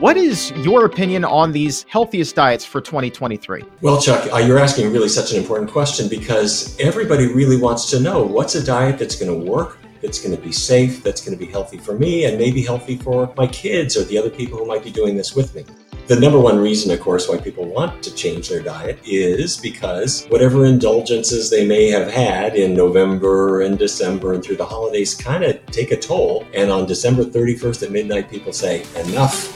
What is your opinion on these healthiest diets for 2023? Well, Chuck, you're asking really such an important question because everybody really wants to know what's a diet that's going to work, that's going to be safe, that's going to be healthy for me and maybe healthy for my kids or the other people who might be doing this with me. The number one reason, of course, why people want to change their diet is because whatever indulgences they may have had in November and December and through the holidays kind of take a toll. And on December 31st at midnight, people say, enough.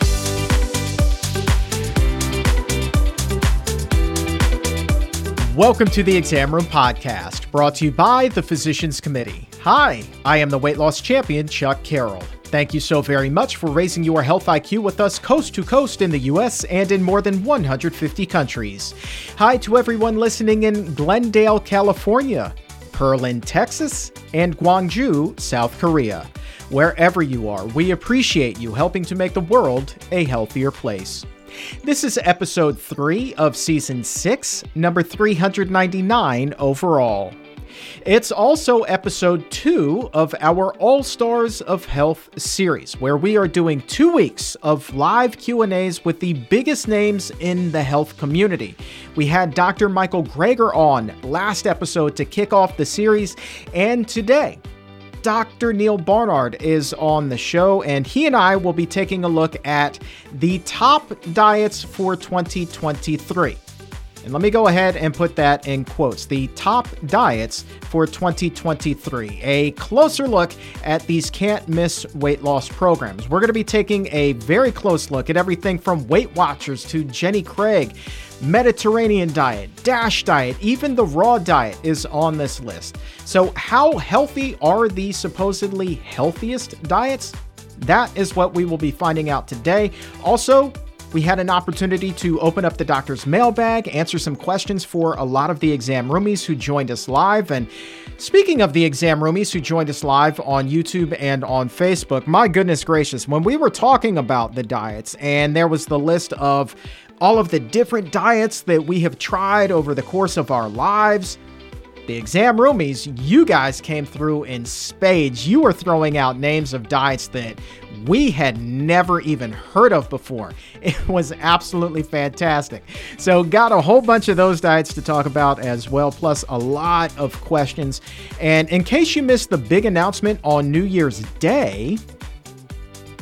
Welcome to the Exam Room Podcast, brought to you by the Physicians Committee. Hi, I am the weight loss champion, Chuck Carroll. Thank you so very much for raising your health IQ with us coast to coast in the U.S. and in more than 150 countries. Hi to everyone listening in Glendale, California, Pearland, Texas, and Gwangju, South Korea. Wherever you are, we appreciate you helping to make the world a healthier place. This is episode 3 of season 6, number 399 overall. It's also episode 2 of our All Stars of Health series, where we are doing 2 weeks of live Q&As with the biggest names in the health community. We had Dr. Michael Greger on last episode to kick off the series, and today, Dr. Neal Barnard is on the show, and he and I will be taking a look at the top diets for 2023. And let me go ahead and put that in quotes, the top diets for 2023, a closer look at these can't-miss weight loss programs. We're going to be taking a very close look at everything from Weight Watchers to Jenny Craig, Mediterranean diet, DASH diet, even the raw diet is on this list. So how healthy are the supposedly healthiest diets? That is what we will be finding out today. Also, we had an opportunity to open up the doctor's mailbag, answer some questions for a lot of the exam roomies who joined us live. And speaking of the exam roomies who joined us live on YouTube and on Facebook, my goodness gracious, when we were talking about the diets and there was the list of all of the different diets that we have tried over the course of our lives, the exam roomies, you guys came through in spades. You were throwing out names of diets that we had never even heard of before. It was absolutely fantastic. So got a whole bunch of those diets to talk about as well, plus a lot of questions. And in case you missed the big announcement on New Year's Day,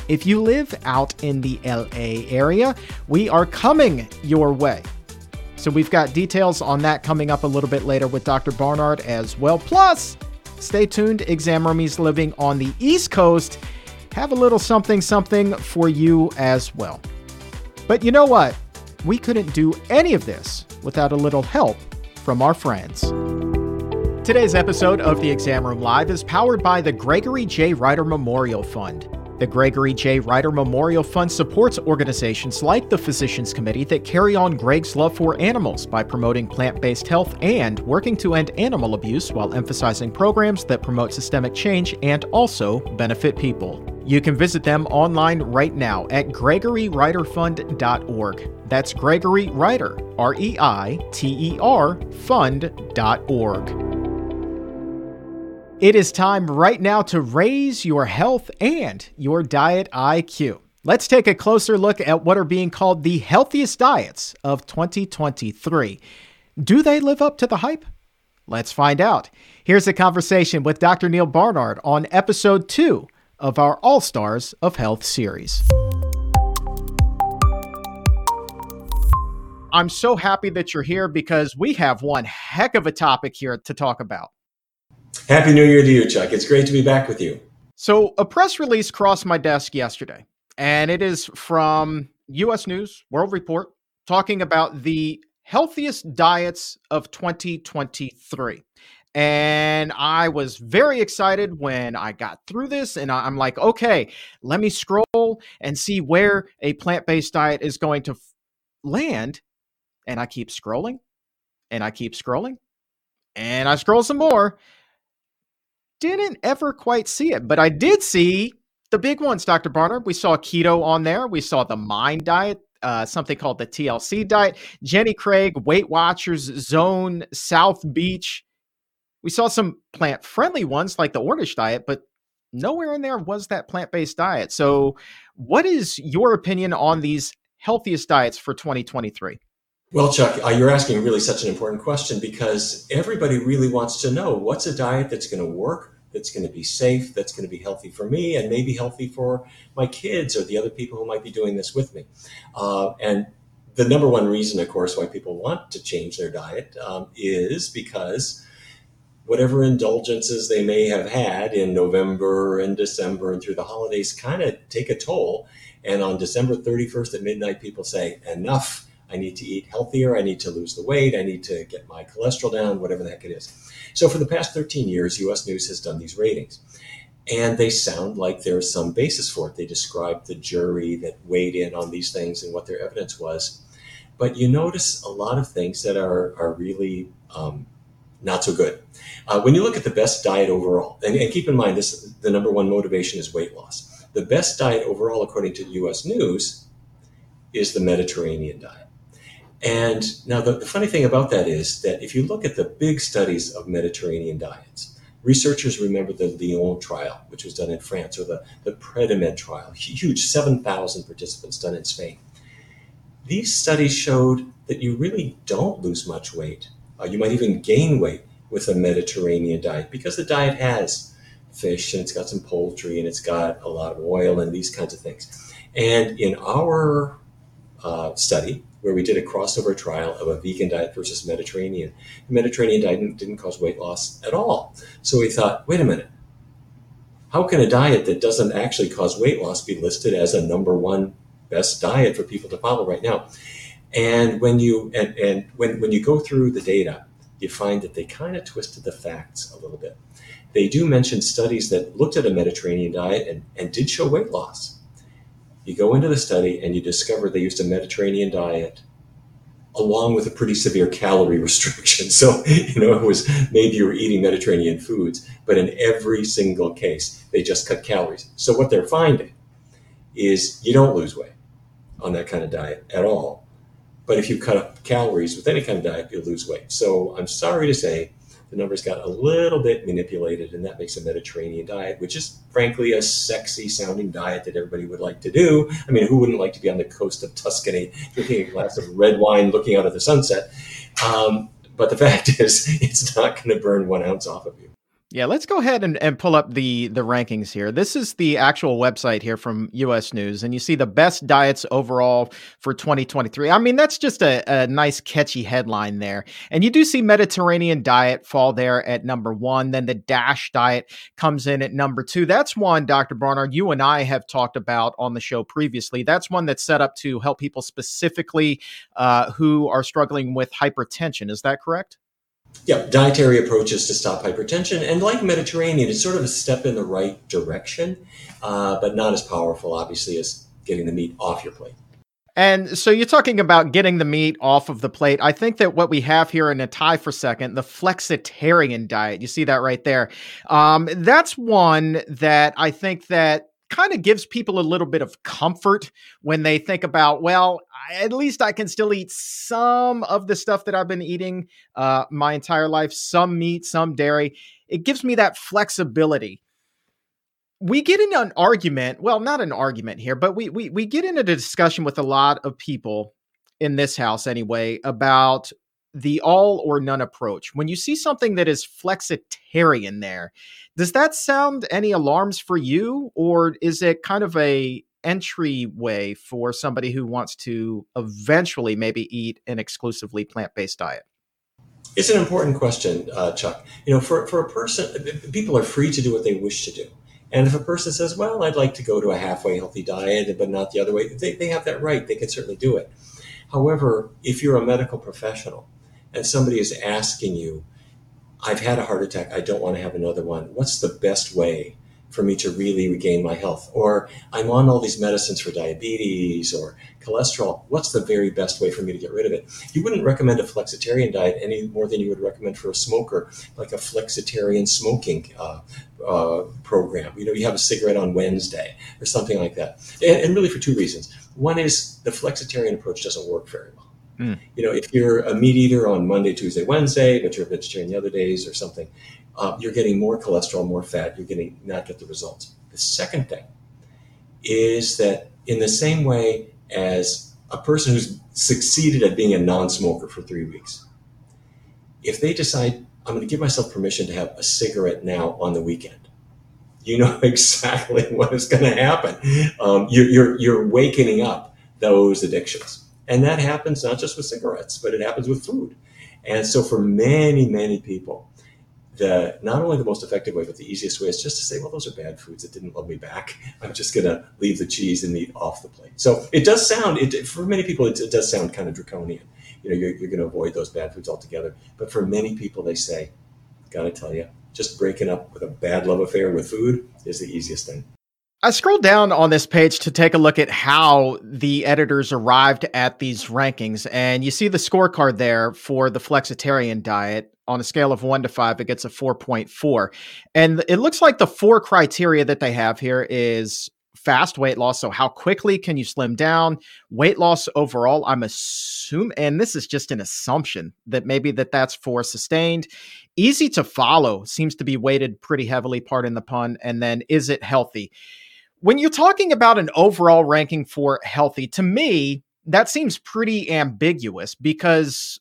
if you live out in the LA area, we are coming your way. So we've got details on that coming up a little bit later with Dr. Barnard as well. Plus, stay tuned, exam roomies living on the East Coast have a little something for you as well. But you know what? We couldn't do any of this without a little help from our friends. Today's episode of the Exam Room Live is powered by the Gregory J. Ryder Memorial Fund. The Gregory J. Ryder Memorial Fund supports organizations like the Physicians Committee that carry on Greg's love for animals by promoting plant-based health and working to end animal abuse while emphasizing programs that promote systemic change and also benefit people. You can visit them online right now at gregoryreiterfund.org. That's Gregory Reiter, R-E-I-T-E-R, fund.org. It is time right now to raise your health and your diet IQ. Let's take a closer look at what are being called the healthiest diets of 2023. Do they live up to the hype? Let's find out. Here's a conversation with Dr. Neal Barnard on episode 2 of our All Stars of Health series. I'm so happy that you're here because we have one heck of a topic here to talk about. Happy New Year to you, Chuck. It's great to be back with you. So a press release crossed my desk yesterday, and it is from U.S. News World Report talking about the healthiest diets of 2023. And I was very excited when I got through this, and I'm like, okay, let me scroll and see where a plant-based diet is going to land. And I keep scrolling, and I keep scrolling, and I scroll some more. Didn't ever quite see it, but I did see the big ones, Dr. Barnard. We saw keto on there. We saw the MIND diet, something called the TLC diet, Jenny Craig, Weight Watchers, Zone, South Beach. We saw some plant-friendly ones like the Ornish diet, but nowhere in there was that plant-based diet. So what is your opinion on these healthiest diets for 2023? Well, Chuck, you're asking really such an important question because everybody really wants to know what's a diet that's going to work, that's going to be safe, that's going to be healthy for me and maybe healthy for my kids or the other people who might be doing this with me. And the number one reason, of course, why people want to change their diet is because whatever indulgences they may have had in November and December and through the holidays kind of take a toll. And on December 31st at midnight, people say, enough. I need to eat healthier. I need to lose the weight. I need to get my cholesterol down, whatever the heck it is. So for the past 13 years, U.S. News has done these ratings. And they sound like there's some basis for it. They described the jury that weighed in on these things and what their evidence was. But you notice a lot of things that are really not so good. When you look at the best diet overall, and keep in mind, this the number one motivation is weight loss. The best diet overall, according to U.S. News, is the Mediterranean diet. And now the funny thing about that is that if you look at the big studies of Mediterranean diets, researchers remember the Lyon trial, which was done in France, or the PREDIMED trial, huge 7,000 participants done in Spain. These studies showed that you really don't lose much weight. You might even gain weight with a Mediterranean diet because the diet has fish and it's got some poultry and it's got a lot of oil and these kinds of things. And in our study, where we did a crossover trial of a vegan diet versus Mediterranean. The Mediterranean diet didn't cause weight loss at all. So we thought, wait a minute, how can a diet that doesn't actually cause weight loss be listed as a number one best diet for people to follow right now? And when you go through the data, you find that they kind of twisted the facts a little bit. They do mention studies that looked at a Mediterranean diet and did show weight loss. You go into the study and you discover they used a Mediterranean diet along with a pretty severe calorie restriction. So, it was maybe you were eating Mediterranean foods, but in every single case, they just cut calories. So what they're finding is you don't lose weight on that kind of diet at all. But if you cut up calories with any kind of diet, you'll lose weight. So I'm sorry to say the numbers got a little bit manipulated, and that makes a Mediterranean diet, which is frankly a sexy sounding diet that everybody would like to do. I mean, who wouldn't like to be on the coast of Tuscany drinking a glass of red wine, looking out at the sunset? But the fact is, it's not going to burn 1 ounce off of you. Yeah, let's go ahead and pull up the rankings here. This is the actual website here from U.S. News, and you see the best diets overall for 2023. I mean, that's just a nice catchy headline there. And you do see Mediterranean diet fall there at number one. Then the DASH diet comes in at number two. That's one, Dr. Barnard, you and I have talked about on the show previously. That's one that's set up to help people specifically who are struggling with hypertension. Is that correct? Yeah, dietary approaches to stop hypertension. And like Mediterranean, it's sort of a step in the right direction, but not as powerful, obviously, as getting the meat off your plate. And so you're talking about getting the meat off of the plate. I think that what we have here in a tie for second, the flexitarian diet, you see that right there. That's one that I think that kind of gives people a little bit of comfort when they think about, well, at least I can still eat some of the stuff that I've been eating my entire life, some meat, some dairy. It gives me that flexibility. We get into an argument, well, not an argument here, but we get into a discussion with a lot of people in this house anyway about the all or none approach. When you see something that is flexitarian there, does that sound any alarms for you, or is it kind of a entryway for somebody who wants to eventually maybe eat an exclusively plant-based diet? It's an important question, Chuck. For a person, people are free to do what they wish to do. And if a person says, well, I'd like to go to a halfway healthy diet, but not the other way, they have that right. They can certainly do it. However, if you're a medical professional and somebody is asking you, I've had a heart attack, I don't want to have another one, what's the best way for me to really regain my health? Or I'm on all these medicines for diabetes or cholesterol, what's the very best way for me to get rid of it? You wouldn't recommend a flexitarian diet any more than you would recommend for a smoker, like a flexitarian smoking program. You have a cigarette on Wednesday or something like that. And really for two reasons. One is the flexitarian approach doesn't work very well. If you're a meat eater on Monday, Tuesday, Wednesday, but you're a vegetarian the other days or something, you're getting more cholesterol, more fat, you're getting not get the results. The second thing is that in the same way as a person who's succeeded at being a non-smoker for 3 weeks, if they decide, I'm going to give myself permission to have a cigarette now on the weekend, you know exactly what is going to happen. You're wakening up those addictions. And that happens not just with cigarettes, but it happens with food. And so for many, many people, not only the most effective way, but the easiest way is just to say, well, those are bad foods that didn't love me back. I'm just going to leave the cheese and meat off the plate. So it does sound, for many people, it does sound kind of draconian. You know, you're going to avoid those bad foods altogether. But for many people, they say, got to tell you, just breaking up with a bad love affair with food is the easiest thing. I scrolled down on this page to take a look at how the editors arrived at these rankings. And you see the scorecard there for the flexitarian diet. On a scale of 1 to 5, it gets a 4.4. And it looks like the 4 criteria that they have here is fast weight loss. So how quickly can you slim down? Weight loss overall, I'm assuming, and this is just an assumption that maybe that's for sustained. Easy to follow seems to be weighted pretty heavily, pardon the pun. And then is it healthy? When you're talking about an overall ranking for healthy, to me, that seems pretty ambiguous because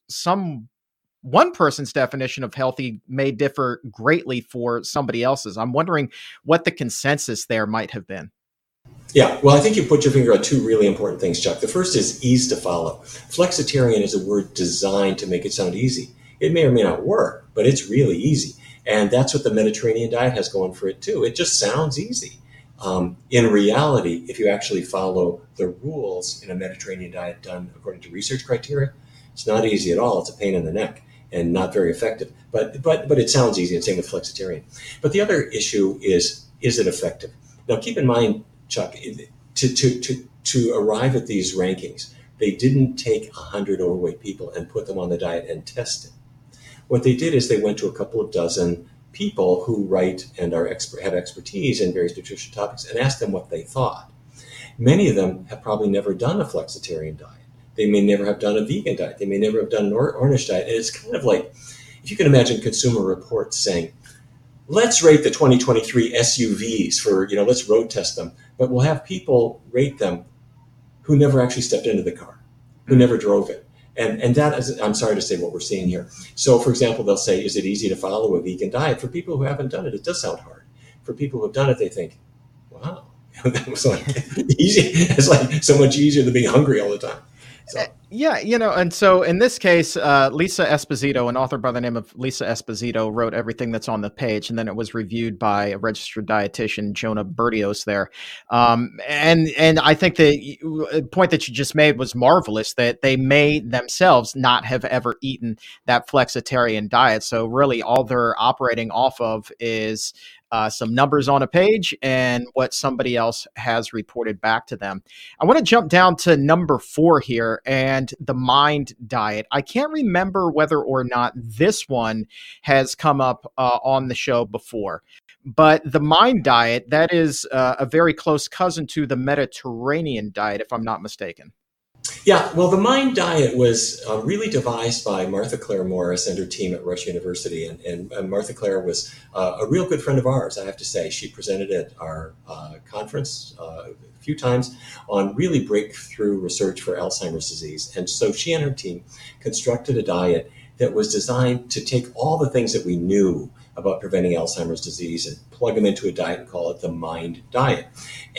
one person's definition of healthy may differ greatly for somebody else's. I'm wondering what the consensus there might have been. Yeah, well, I think you put your finger on 2 really important things, Chuck. The first is ease to follow. Flexitarian is a word designed to make it sound easy. It may or may not work, but it's really easy. And that's what the Mediterranean diet has going for it, too. It just sounds easy. In reality, if you actually follow the rules in a Mediterranean diet done according to research criteria, it's not easy at all. It's a pain in the neck and not very effective. But it sounds easy, and same with flexitarian. But the other issue is it effective? Now, keep in mind, Chuck, to arrive at these rankings, they didn't take 100 overweight people and put them on the diet and test it. What they did is they went to a couple of dozen people who write and have expertise in various nutrition topics and ask them what they thought. Many of them have probably never done a flexitarian diet. They may never have done a vegan diet. They may never have done an Ornish diet. And it's kind of like, if you can imagine Consumer Reports saying, let's rate the 2023 SUVs let's road test them, but we'll have people rate them who never actually stepped into the car, who never drove it. And that is, I'm sorry to say, what we're seeing here. So, for example, they'll say, is it easy to follow a vegan diet? For people who haven't done it, it does sound hard. For people who have done it, they think, wow, that was like easy. It's like so much easier than being hungry all the time. So. Yeah, and so in this case, Lisa Esposito, an author by the name of Lisa Esposito, wrote everything that's on the page, and then it was reviewed by a registered dietitian, Jonah Bertios there. And I think the point that you just made was marvelous, that they may themselves not have ever eaten that flexitarian diet. So really all they're operating off of is some numbers on a page and what somebody else has reported back to them. I want to jump down to number 4 here and the MIND diet. I can't remember whether or not this one has come up on the show before, but the MIND diet, that is a very close cousin to the Mediterranean diet, if I'm not mistaken. Yeah, well, the MIND diet was really devised by Martha Claire Morris and her team at Rush University. And Martha Claire was a real good friend of ours, I have to say. She presented at our conference a few times on really breakthrough research for Alzheimer's disease. And so she and her team constructed a diet that was designed to take all the things that we knew about preventing Alzheimer's disease and plug them into a diet and call it the MIND diet.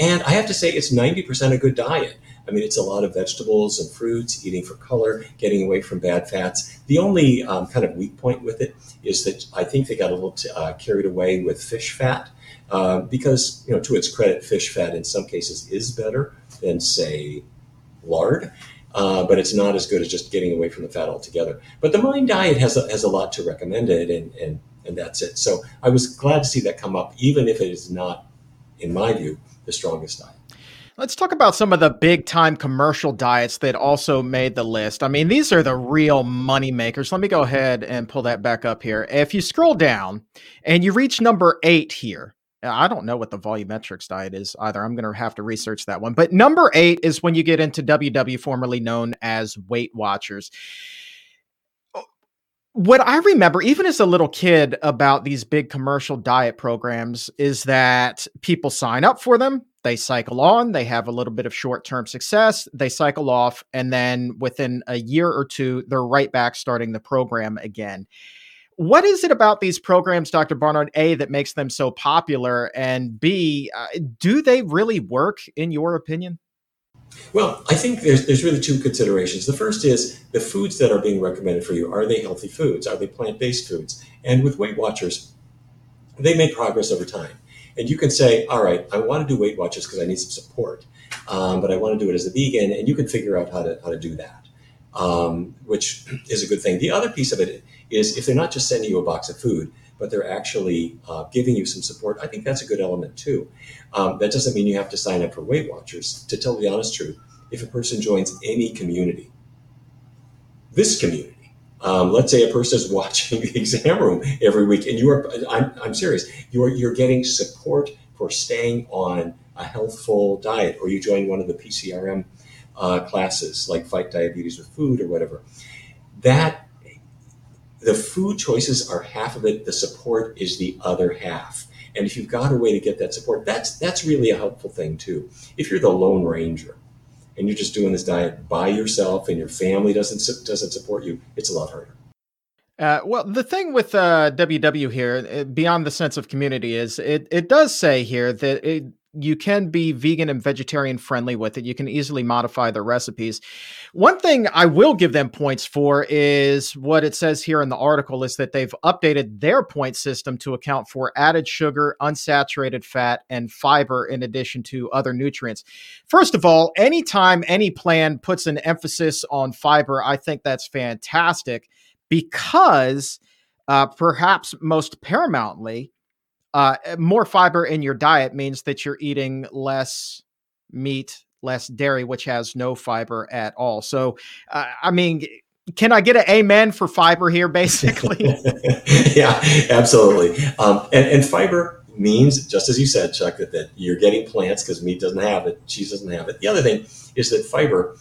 And I have to say, it's 90% a good diet. I mean, it's a lot of vegetables and fruits, eating for color, getting away from bad fats. The only kind of weak point with it is that I think they got a little carried away with fish fat because, to its credit, fish fat in some cases is better than, say, lard, but it's not as good as just getting away from the fat altogether. But the MIND diet has a lot to recommend it, and that's it. So I was glad to see that come up, even if it is not, in my view, the strongest diet. Let's talk about some of the big time commercial diets that also made the list. I mean, these are the real money makers. Let me go ahead and pull that back up here. If you scroll down and you reach number 8 here, I don't know what the volumetrics diet is either. I'm going to have to research that one. But number 8 is when you get into WW, formerly known as Weight Watchers. What I remember, even as a little kid, about these big commercial diet programs is that people sign up for them, they cycle on, they have a little bit of short-term success, they cycle off, and then within a year or two, they're right back starting the program again. What is it about these programs, Dr. Barnard, A, that makes them so popular, and B, do they really work in your opinion? Well, I think there's really two considerations. The first is the foods that are being recommended for you. Are they healthy foods? Are they plant-based foods? And with Weight Watchers, they make progress over time. And you can say, all right, I want to do Weight Watchers because I need some support, but I want to do it as a vegan. And you can figure out how to do that, which is a good thing. The other piece of it is if they're not just sending you a box of food, but they're actually giving you some support. I think that's a good element too. That doesn't mean you have to sign up for Weight Watchers. To tell the honest truth, if a person joins any community, this community, let's say a person is watching the Exam Room every week, and I'm serious, you're getting support for staying on a healthful diet, or you join one of the PCRM classes, like Fight Diabetes with Food or whatever. The food choices are half of it. The support is the other half. And if you've got a way to get that support, that's really a helpful thing too. If you're the Lone Ranger and you're just doing this diet by yourself and your family doesn't support you, it's a lot harder. Well, the thing with WW here, beyond the sense of community, is it does say here that you can be vegan and vegetarian friendly with it. You can easily modify the recipes. One thing I will give them points for is what it says here in the article is that they've updated their point system to account for added sugar, unsaturated fat, and fiber, in addition to other nutrients. First of all, anytime any plan puts an emphasis on fiber, I think that's fantastic because perhaps most paramountly, more fiber in your diet means that you're eating less meat, less dairy, which has no fiber at all. So, I mean, can I get an amen for fiber here, basically? Yeah, absolutely. And fiber means, just as you said, Chuck, that you're getting plants because meat doesn't have it, cheese doesn't have it. The other thing is that fiber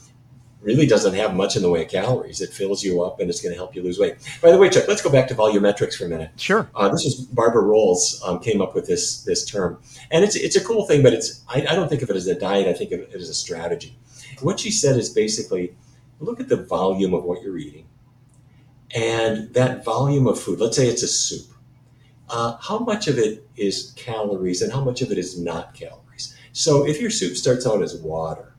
really doesn't have much in the way of calories. It fills you up and it's going to help you lose weight. By the way, Chuck, let's go back to volumetrics for a minute. Sure. This is Barbara Rolls came up with this term. And it's a cool thing, but I don't think of it as a diet. I think of it as a strategy. What she said is basically, look at the volume of what you're eating and that volume of food. Let's say it's a soup. How much of it is calories and how much of it is not calories? So if your soup starts out as water,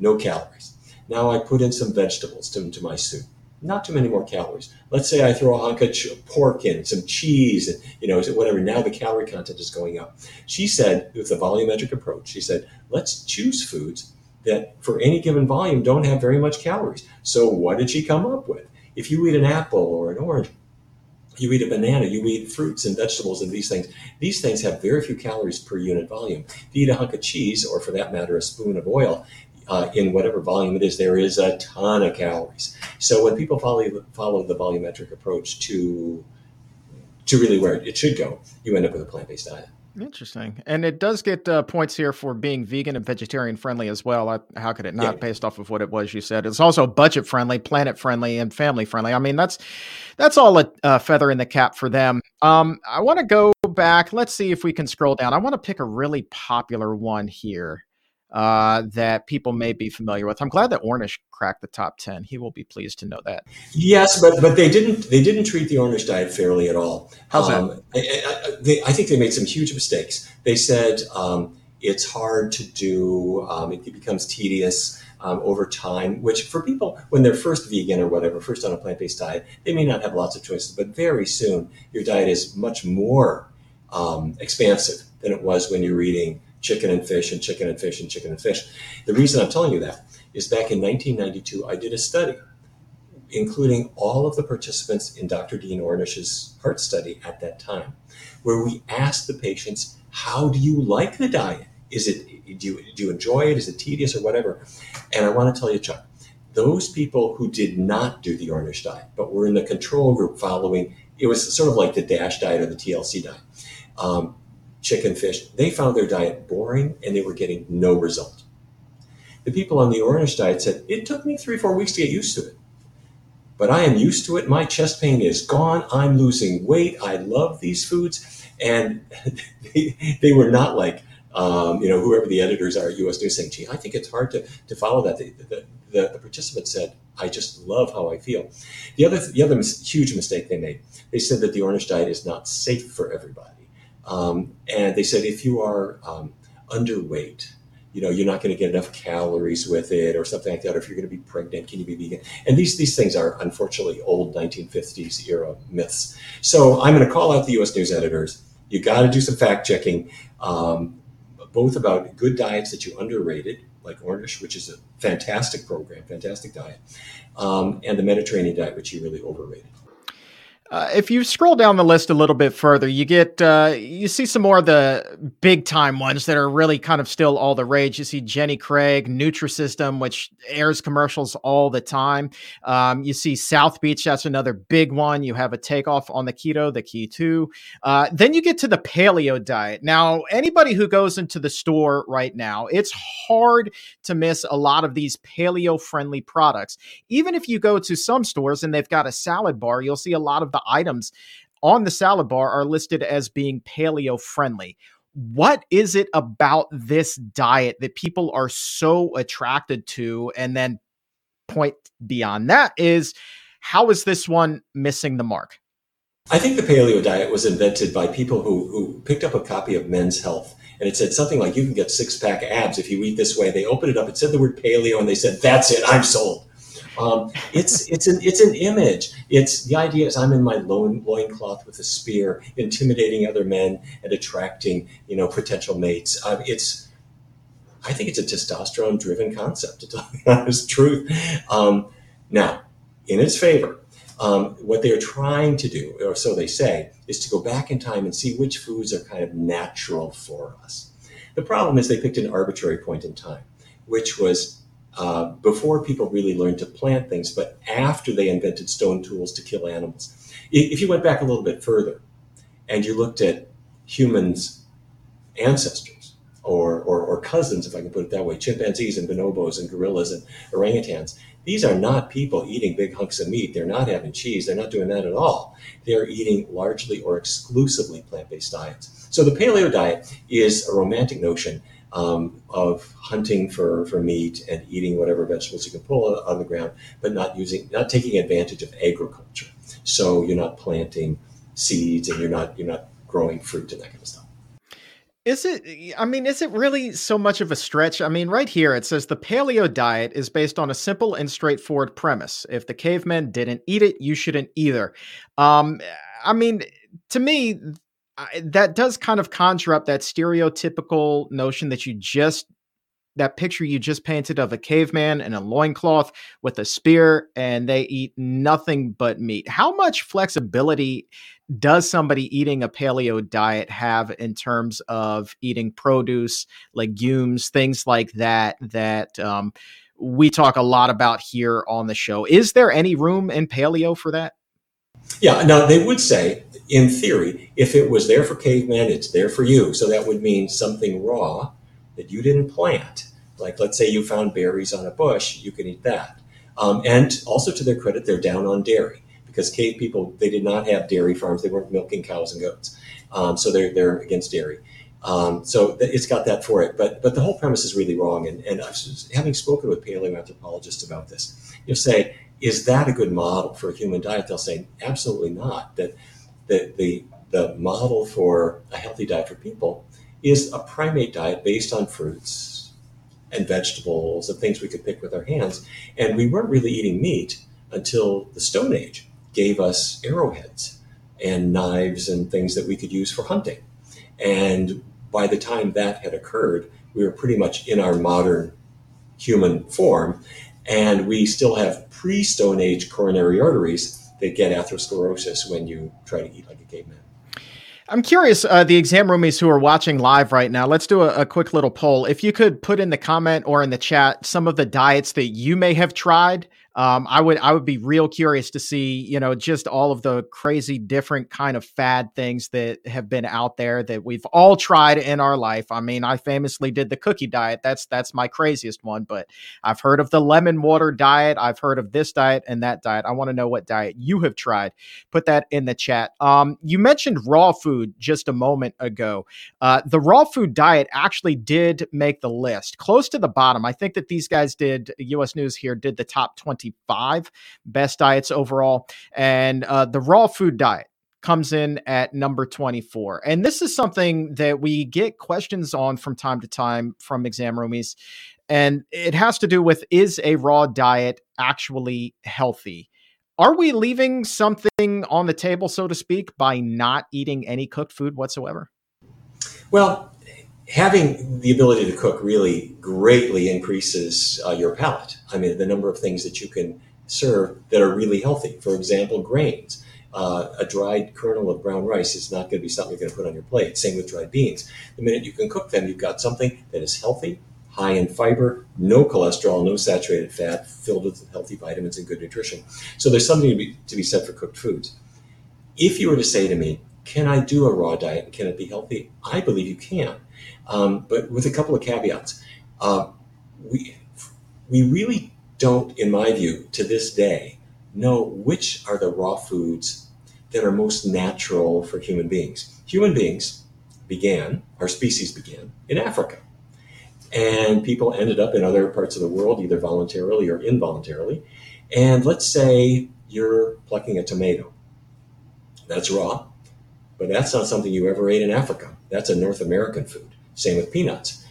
no calories. Now I put in some vegetables to my soup. Not too many more calories. Let's say I throw a hunk of pork in, some cheese, and whatever. Now the calorie content is going up. She said, with the volumetric approach, she said, let's choose foods that for any given volume don't have very much calories. So what did she come up with? If you eat an apple or an orange, you eat a banana, you eat fruits and vegetables and these things have very few calories per unit volume. If you eat a hunk of cheese, or for that matter, a spoon of oil, in whatever volume it is, there is a ton of calories. So when people follow the volumetric approach to really where it should go, you end up with a plant-based diet. Interesting. And it does get points here for being vegan and vegetarian friendly as well. How could it not, based off of what it was you said? It's also budget friendly, planet friendly, and family friendly. I mean, that's all a feather in the cap for them. I want to go back. Let's see if we can scroll down. I want to pick a really popular one here that people may be familiar with. I'm glad that Ornish cracked the top 10. He will be pleased to know that. Yes, but they didn't treat the Ornish diet fairly at all. How's that? I think they made some huge mistakes. They said it's hard to do. It becomes tedious over time, which for people when they're first vegan or whatever, first on a plant-based diet, they may not have lots of choices, but very soon your diet is much more expansive than it was when you're eating chicken and fish and chicken and fish and chicken and fish. The reason I'm telling you that is back in 1992, I did a study, including all of the participants in Dr. Dean Ornish's heart study at that time, where we asked the patients, how do you like the diet? Do you enjoy it? Is it tedious or whatever? And I want to tell you, Chuck, those people who did not do the Ornish diet, but were in the control group following, it was sort of like the DASH diet or the TLC diet, chicken, fish, they found their diet boring and they were getting no result. The people on the Ornish diet said, it took me 3-4 weeks to get used to it. but I am used to it. My chest pain is gone. I'm losing weight. I love these foods. And they were not like, whoever the editors are at U.S. News saying, gee, I think it's hard to follow that. The participant said, I just love how I feel. The other huge mistake they made, they said that the Ornish diet is not safe for everybody. And they said, if you are underweight, you're not going to get enough calories with it or something like that. Or if you're going to be pregnant, can you be vegan? And these things are unfortunately old 1950s era myths. So I'm going to call out the U.S. News editors. You got to do some fact checking, both about good diets that you underrated, like Ornish, which is a fantastic program, fantastic diet, and the Mediterranean diet, which you really overrated. If you scroll down the list a little bit further, you get you see some more of the big time ones that are really kind of still all the rage. You see Jenny Craig, Nutrisystem, which airs commercials all the time. You see South Beach. That's another big one. You have a takeoff on the keto, the Key2. Then you get to the paleo diet. Now, anybody who goes into the store right now, it's hard to miss a lot of these paleo friendly products. Even if you go to some stores and they've got a salad bar, you'll see a lot of the items on the salad bar are listed as being paleo friendly. What is it about this diet that people are so attracted to? And then point beyond that is, how is this one missing the mark? I think the paleo diet was invented by people who picked up a copy of Men's Health. And it said something like, you can get 6-pack abs if you eat this way. They opened it up. It said the word paleo and they said, that's it, I'm sold. It's an image. It's the idea is I'm in my loincloth with a spear, intimidating other men and attracting, potential mates. I think it's a testosterone driven concept, to tell the honest truth. Now, in its favor, what they're trying to do, or so they say, is to go back in time and see which foods are kind of natural for us. The problem is they picked an arbitrary point in time, which was before people really learned to plant things, but after they invented stone tools to kill animals. If you went back a little bit further and you looked at humans' ancestors or cousins, if I can put it that way, chimpanzees and bonobos and gorillas and orangutans, these are not people eating big hunks of meat. They're not having cheese. They're not doing that at all. They're eating largely or exclusively plant-based diets. So the paleo diet is a romantic notion of hunting for meat and eating whatever vegetables you can pull on the ground, but not taking advantage of agriculture. So you're not planting seeds and you're not growing fruit and that kind of stuff. Is it really so much of a stretch? I mean, right here, it says the paleo diet is based on a simple and straightforward premise. If the cavemen didn't eat it, you shouldn't either. To me, that does kind of conjure up that stereotypical notion that picture you just painted of a caveman in a loincloth with a spear and they eat nothing but meat. How much flexibility does somebody eating a paleo diet have in terms of eating produce, legumes, things like that we talk a lot about here on the show? Is there any room in paleo for that? Yeah, now they would say, in theory, if it was there for caveman, it's there for you. So that would mean something raw that you didn't plant. Like, let's say you found berries on a bush, you can eat that. And also to their credit, they're down on dairy because cave people, they did not have dairy farms. They weren't milking cows and goats. So they're against dairy. It's got that for it. But the whole premise is really wrong. And having spoken with paleoanthropologists about this, you'll say, is that a good model for a human diet? They'll say, absolutely not. That the model for a healthy diet for people is a primate diet based on fruits and vegetables and things we could pick with our hands. And we weren't really eating meat until the Stone Age gave us arrowheads and knives and things that we could use for hunting. And by the time that had occurred, we were pretty much in our modern human form. And we still have pre-Stone Age coronary arteries that get atherosclerosis when you try to eat like a caveman. I'm curious, the exam roomies who are watching live right now, let's do a quick little poll. If you could put in the comment or in the chat some of the diets that you may have tried I would be real curious to see, you know, just all of the crazy different kind of fad things that have been out there that we've all tried in our life. I mean, I famously did the cookie diet. That's my craziest one, but I've heard of the lemon water diet. I've heard of this diet and that diet. I want to know what diet you have tried. Put that in the chat. You mentioned raw food just a moment ago. The raw food diet actually did make the list close to the bottom. I think that these guys did, U.S. News here did the top 25 best diets overall. And the raw food diet comes in at number 24. And this is something that we get questions on from time to time from exam roomies. And it has to do with, is a raw diet actually healthy? Are we leaving something on the table, so to speak, by not eating any cooked food whatsoever? Well, having the ability to cook really greatly increases your palate. I mean, the number of things that you can serve that are really healthy. For example, grains. A dried kernel of brown rice is not going to be something you're going to put on your plate. Same with dried beans. The minute you can cook them, you've got something that is healthy, high in fiber, no cholesterol, no saturated fat, filled with healthy vitamins and good nutrition. So there's something to be said for cooked foods. If you were to say to me, can I do a raw diet and can it be healthy? I believe you can, but with a couple of caveats. We really don't, in my view, to this day, know which are the raw foods that are most natural for human beings. Human beings our species began in Africa. And people ended up in other parts of the world, either voluntarily or involuntarily. And let's say you're plucking a tomato. That's raw, but that's not something you ever ate in Africa. That's a North American food. Same with peanuts,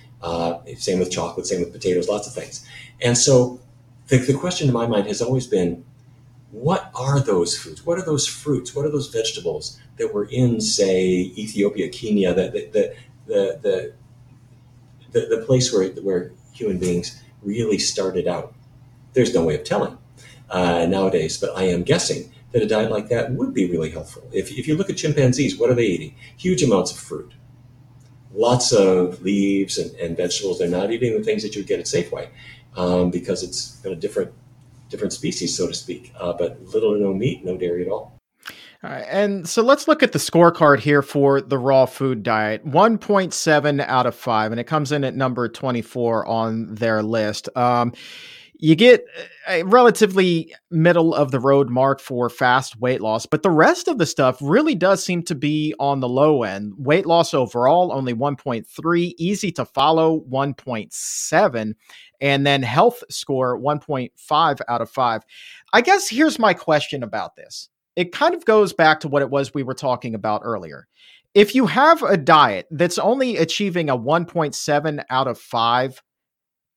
same with chocolate, same with potatoes, lots of things. And so the question in my mind has always been, what are those foods? What are those fruits? What are those vegetables that were in, say, Ethiopia, Kenya, the place where human beings really started out? There's no way of telling nowadays, but I am guessing that a diet like that would be really helpful. If you look at chimpanzees, what are they eating? Huge amounts of fruit, lots of leaves and vegetables. They're not eating the things that you would get at Safeway because it's been a different species, so to speak, but little or no meat, no dairy at all. All right, and so let's look at the scorecard here for the raw food diet. 1.7 out of 5, and it comes in at number 24 on their list. You get a relatively middle of the road mark for fast weight loss, but the rest of the stuff really does seem to be on the low end. Weight loss overall, only 1.3, easy to follow, 1.7, and then health score, 1.5 out of 5. I guess here's my question about this. It kind of goes back to what it was we were talking about earlier. If you have a diet that's only achieving a 1.7 out of 5,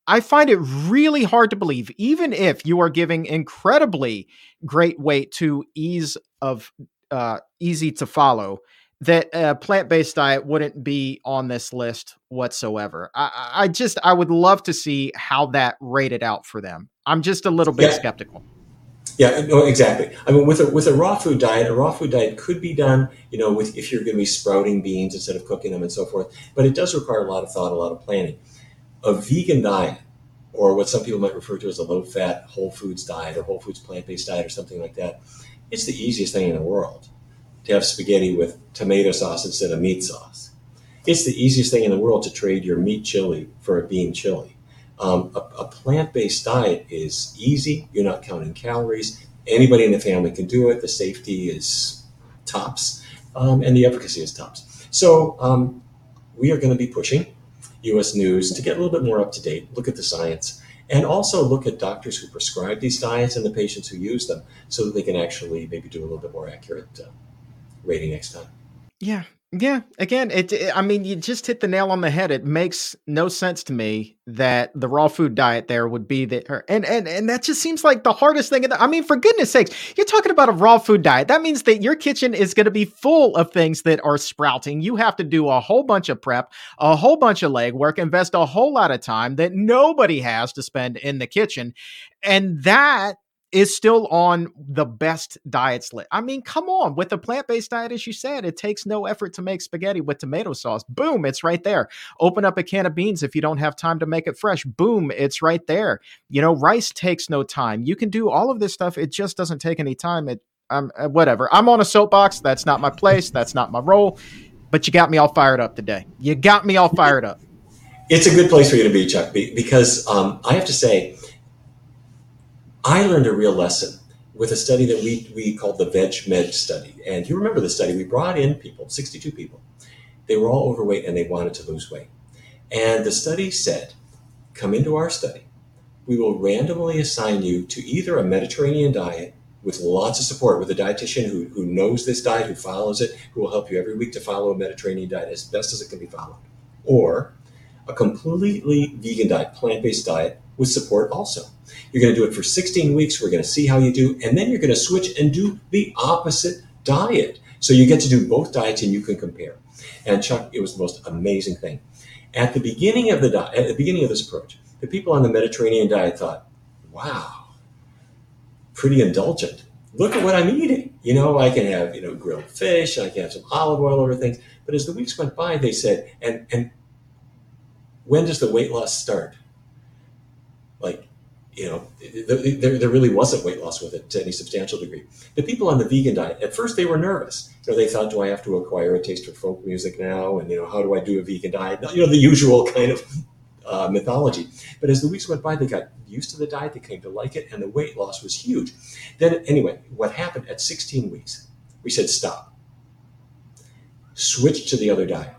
I find it really hard to believe, even if you are giving incredibly great weight to easy to follow, that a plant-based diet wouldn't be on this list whatsoever. I would love to see how that rated out for them. I'm just a little bit skeptical. Yeah, no, exactly. I mean, with a raw food diet could be done, you know, if you're going to be sprouting beans instead of cooking them and so forth, but it does require a lot of thought, a lot of planning. A vegan diet, or what some people might refer to as a low-fat whole foods diet or whole foods plant-based diet or something like that, it's the easiest thing in the world to have spaghetti with tomato sauce instead of meat sauce. It's the easiest thing in the world to trade your meat chili for a bean chili. A plant-based diet is easy. You're not counting calories. Anybody in the family can do it. The safety is tops, and the efficacy is tops. So we are going to be pushing U.S. News to get a little bit more up to date, look at the science, and also look at doctors who prescribe these diets and the patients who use them so that they can actually maybe do a little bit more accurate rating next time. Yeah. Yeah. Again, you just hit the nail on the head. It makes no sense to me that the raw food diet there would be there. And that just seems like the hardest thing. For goodness sakes, you're talking about a raw food diet. That means that your kitchen is going to be full of things that are sprouting. You have to do a whole bunch of prep, a whole bunch of legwork, invest a whole lot of time that nobody has to spend in the kitchen. And that is still on the best diets list. I mean, come on. With a plant-based diet, as you said, it takes no effort to make spaghetti with tomato sauce. Boom, it's right there. Open up a can of beans if you don't have time to make it fresh. Boom, it's right there. You know, rice takes no time. You can do all of this stuff. It just doesn't take any time. Whatever. I'm on a soapbox. That's not my place. That's not my role. But you got me all fired up today. You got me all fired up. It's a good place for you to be, Chuck, because I have to say, I learned a real lesson with a study that we called the VegMed study. And you remember the study. We brought in people, 62 people. They were all overweight and they wanted to lose weight. And the study said, come into our study. We will randomly assign you to either a Mediterranean diet with lots of support, with a dietitian who knows this diet, who follows it, who will help you every week to follow a Mediterranean diet as best as it can be followed, or a completely vegan diet, plant-based diet with support also. You're going to do it for 16 weeks. We're going to see how you do, and then you're going to switch and do the opposite diet. So you get to do both diets and you can compare. And Chuck, it was the most amazing thing. At the beginning of this approach, the people on the Mediterranean diet thought, wow, pretty indulgent. Look at what I'm eating. You know, I can have, grilled fish. I can have some olive oil over things. But as the weeks went by, they said, and when does the weight loss start? Like, there really wasn't weight loss with it to any substantial degree. The people on the vegan diet, at first they were nervous. They thought, do I have to acquire a taste for folk music now? And, how do I do a vegan diet? The usual kind of mythology. But as the weeks went by, they got used to the diet, they came to like it, and the weight loss was huge. Then anyway, what happened at 16 weeks, we said, stop, switch to the other diet.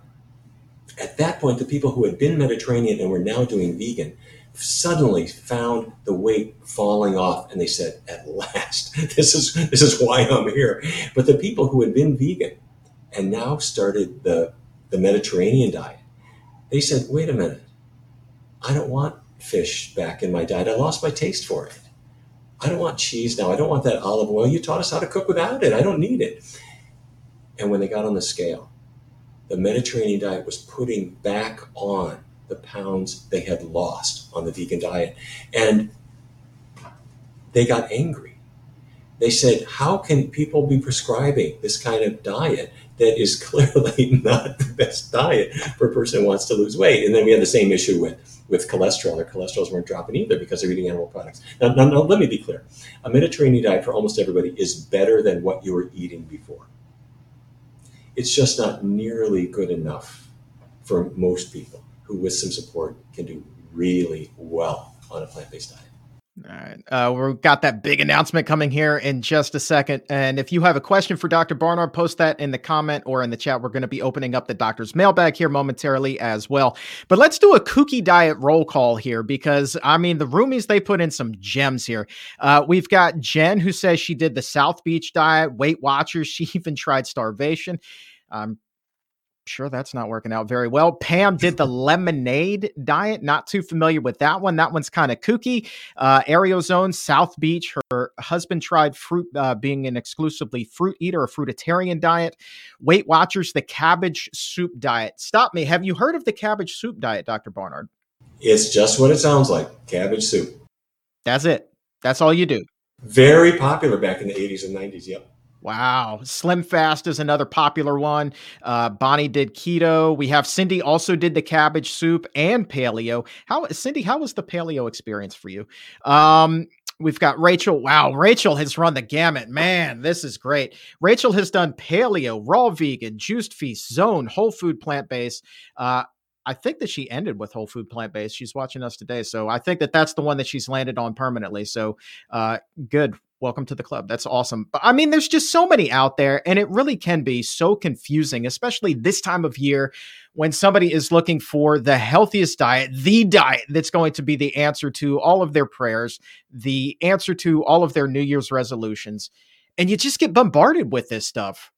At that point, the people who had been Mediterranean and were now doing vegan suddenly found the weight falling off. And they said, at last, this is why I'm here. But the people who had been vegan and now started the Mediterranean diet, they said, wait a minute. I don't want fish back in my diet. I lost my taste for it. I don't want cheese now. I don't want that olive oil. You taught us how to cook without it. I don't need it. And when they got on the scale, the Mediterranean diet was putting back on the pounds they had lost on the vegan diet. And they got angry. They said, how can people be prescribing this kind of diet that is clearly not the best diet for a person who wants to lose weight? And then we had the same issue with cholesterol. Their cholesterols weren't dropping either because they're eating animal products. Now, let me be clear. A Mediterranean diet for almost everybody is better than what you were eating before. It's just not nearly good enough for most people who, with some support, can do really well on a plant-based diet. All right. We've got that big announcement coming here in just a second. And if you have a question for Dr. Barnard, post that in the comment or in the chat. We're going to be opening up the doctor's mailbag here momentarily as well. But let's do a kooky diet roll call here because, the roomies, they put in some gems here. We've got Jen, who says she did the South Beach diet, Weight Watchers. She even tried starvation. Sure, that's not working out very well. Pam did the lemonade diet. Not too familiar with that one. That one's kind of kooky. Aerozone, South Beach. Her husband tried fruit, being an exclusively fruit eater, a fruitarian diet. Weight Watchers, the cabbage soup diet. Stop me. Have you heard of the cabbage soup diet, Dr. Barnard? It's just what it sounds like. Cabbage soup. That's it. That's all you do. Very popular back in the 80s and 90s. Yep. Wow. Slim Fast is another popular one. Bonnie did keto. We have Cindy also did the cabbage soup and paleo. Cindy, how was the paleo experience for you? We've got Rachel. Wow. Rachel has run the gamut. Man, this is great. Rachel has done paleo, raw vegan, juiced feast, zone, whole food, plant-based. I think that she ended with whole food plant-based. She's watching us today. So I think that that's the one that she's landed on permanently. So good. Welcome to the club. That's awesome. But there's just so many out there, and it really can be so confusing, especially this time of year when somebody is looking for the healthiest diet, the diet that's going to be the answer to all of their prayers, the answer to all of their New Year's resolutions. And you just get bombarded with this stuff.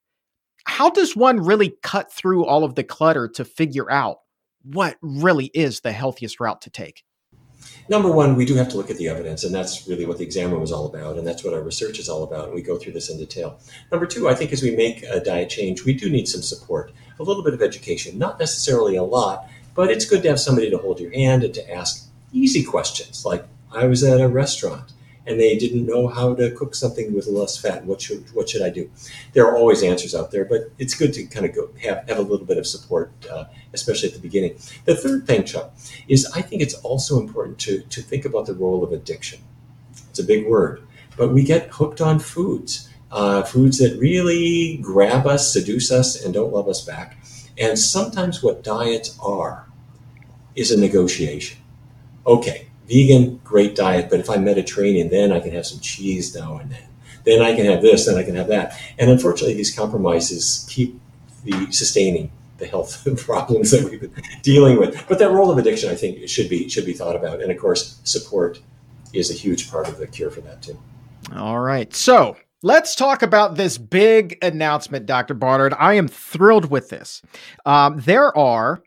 How does one really cut through all of the clutter to figure out what really is the healthiest route to take? Number one, we do have to look at the evidence, and that's really what the exam room is all about, and that's what our research is all about, and we go through this in detail. Number two, I think as we make a diet change, we do need some support, a little bit of education, not necessarily a lot, but it's good to have somebody to hold your hand and to ask easy questions, like I was at a restaurant, and they didn't know how to cook something with less fat. What should I do? There are always answers out there, but it's good to kind of go have a little bit of support, especially at the beginning. The third thing, Chuck, is I think it's also important to think about the role of addiction. It's a big word, but we get hooked on foods, foods that really grab us, seduce us, and don't love us back. And sometimes what diets are is a negotiation. Okay, vegan, great diet, but if I'm Mediterranean, then I can have some cheese now and then. Then I can have this, then I can have that. And unfortunately, these compromises keep sustaining the health problems that we've been dealing with. But that role of addiction, I think, should be thought about. And of course, support is a huge part of the cure for that too. All right. So let's talk about this big announcement, Dr. Barnard. I am thrilled with this. There are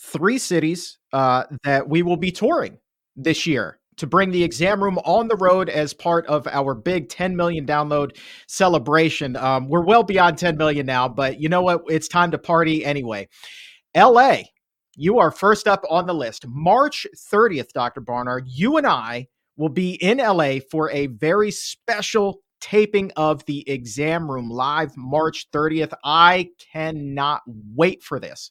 3 cities that we will be touring this year to bring the exam room on the road as part of our big 10 million download celebration. We're well beyond 10 million now, but you know what? It's time to party anyway. LA, you are first up on the list. March 30th, Dr. Barnard, you and I will be in LA for a very special taping of the Exam Room Live, March 30th. I cannot wait for this.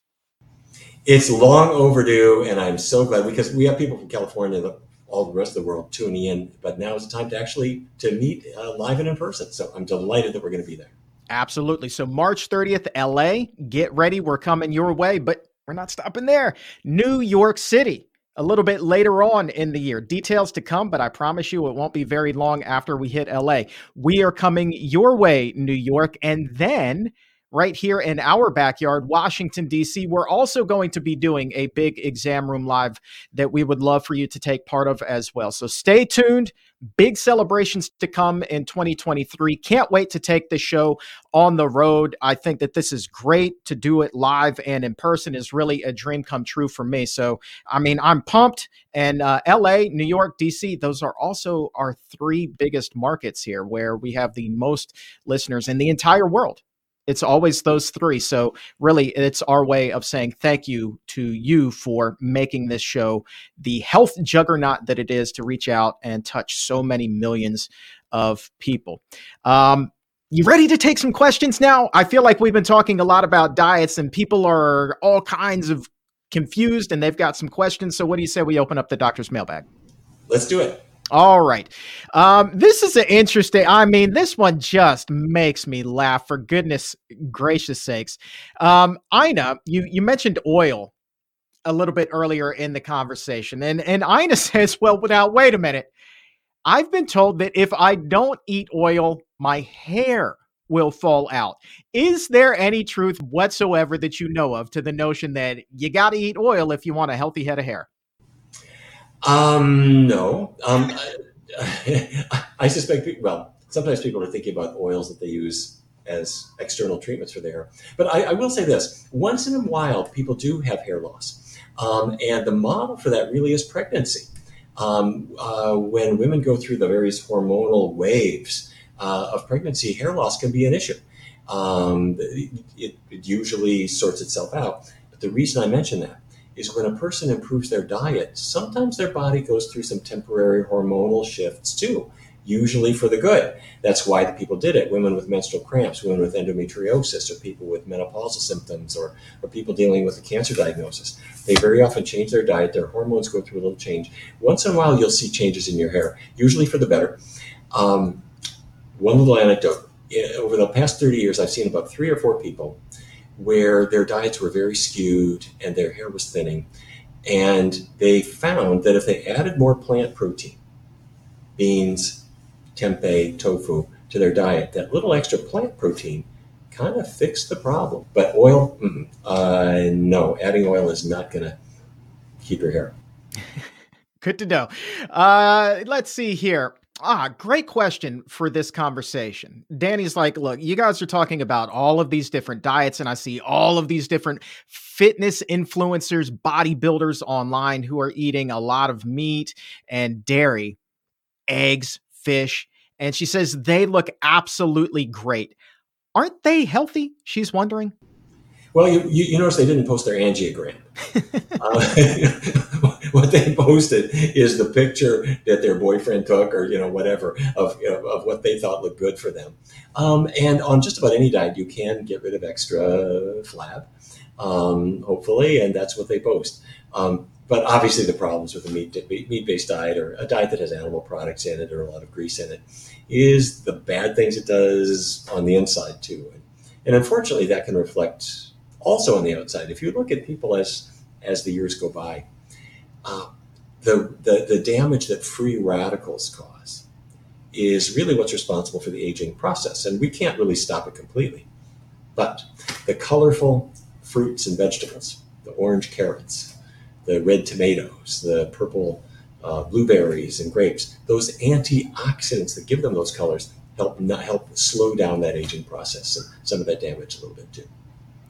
It's long overdue, and I'm so glad, because we have people from California and all the rest of the world tuning in, but now is the time to actually meet live and in person. So I'm delighted that we're going to be there. Absolutely. So March 30th, LA, get ready. We're coming your way, but we're not stopping there. New York City, a little bit later on in the year. Details to come, but I promise you it won't be very long after we hit LA. We are coming your way, New York. And then right here in our backyard, Washington, D.C., we're also going to be doing a big Exam Room Live that we would love for you to take part of as well. So stay tuned. Big celebrations to come in 2023. Can't wait to take the show on the road. I think that this is great. To do it live and in person is really a dream come true for me. So, I mean, I'm pumped. And LA, New York, DC, those are also our 3 biggest markets here where we have the most listeners in the entire world. It's always those 3. So really, it's our way of saying thank you to you for making this show the health juggernaut that it is, to reach out and touch so many millions of people. You ready to take some questions now? I feel like we've been talking a lot about diets and people are all kinds of confused and they've got some questions. So what do you say we open up the doctor's mailbag? Let's do it. All right. This is an interesting, this one just makes me laugh, for goodness gracious sakes. Ina, you mentioned oil a little bit earlier in the conversation. And Ina says, well, now, wait a minute. I've been told that if I don't eat oil, my hair will fall out. Is there any truth whatsoever that you know of to the notion that you got to eat oil if you want a healthy head of hair? No. I suspect, sometimes people are thinking about oils that they use as external treatments for their hair. But I will say this, once in a while, people do have hair loss. And the model for that really is pregnancy. When women go through the various hormonal waves of pregnancy, hair loss can be an issue. It usually sorts itself out. But the reason I mention that is when a person improves their diet, sometimes their body goes through some temporary hormonal shifts too, usually for the good. That's why the people did it. Women with menstrual cramps, women with endometriosis, or people with menopausal symptoms, or people dealing with a cancer diagnosis. They very often change their diet. Their hormones go through a little change. Once in a while, you'll see changes in your hair, usually for the better. One little anecdote. Over the past 30 years, I've seen about 3 or 4 people where their diets were very skewed and their hair was thinning. And they found that if they added more plant protein, beans, tempeh, tofu, to their diet, that little extra plant protein kind of fixed the problem. But oil, no, adding oil is not going to keep your hair. Good to know. Let's see here. Great question for this conversation. Danny's like, look, you guys are talking about all of these different diets, and I see all of these different fitness influencers, bodybuilders online who are eating a lot of meat and dairy, eggs, fish. And she says they look absolutely great. Aren't they healthy? She's wondering. Well, you notice they didn't post their angiogram. what they posted is the picture that their boyfriend took, or, you know, whatever, of what they thought looked good for them. And on just about any diet, you can get rid of extra flab, hopefully, and that's what they post. But obviously the problems with a meat-based diet, or a diet that has animal products in it or a lot of grease in it, is the bad things it does on the inside too. And unfortunately, that can reflect also on the outside. If you look at people as the years go by, the damage that free radicals cause is really what's responsible for the aging process. And we can't really stop it completely. But the colorful fruits and vegetables, the orange carrots, the red tomatoes, the purple blueberries and grapes, those antioxidants that give them those colors help slow down that aging process and some of that damage a little bit too.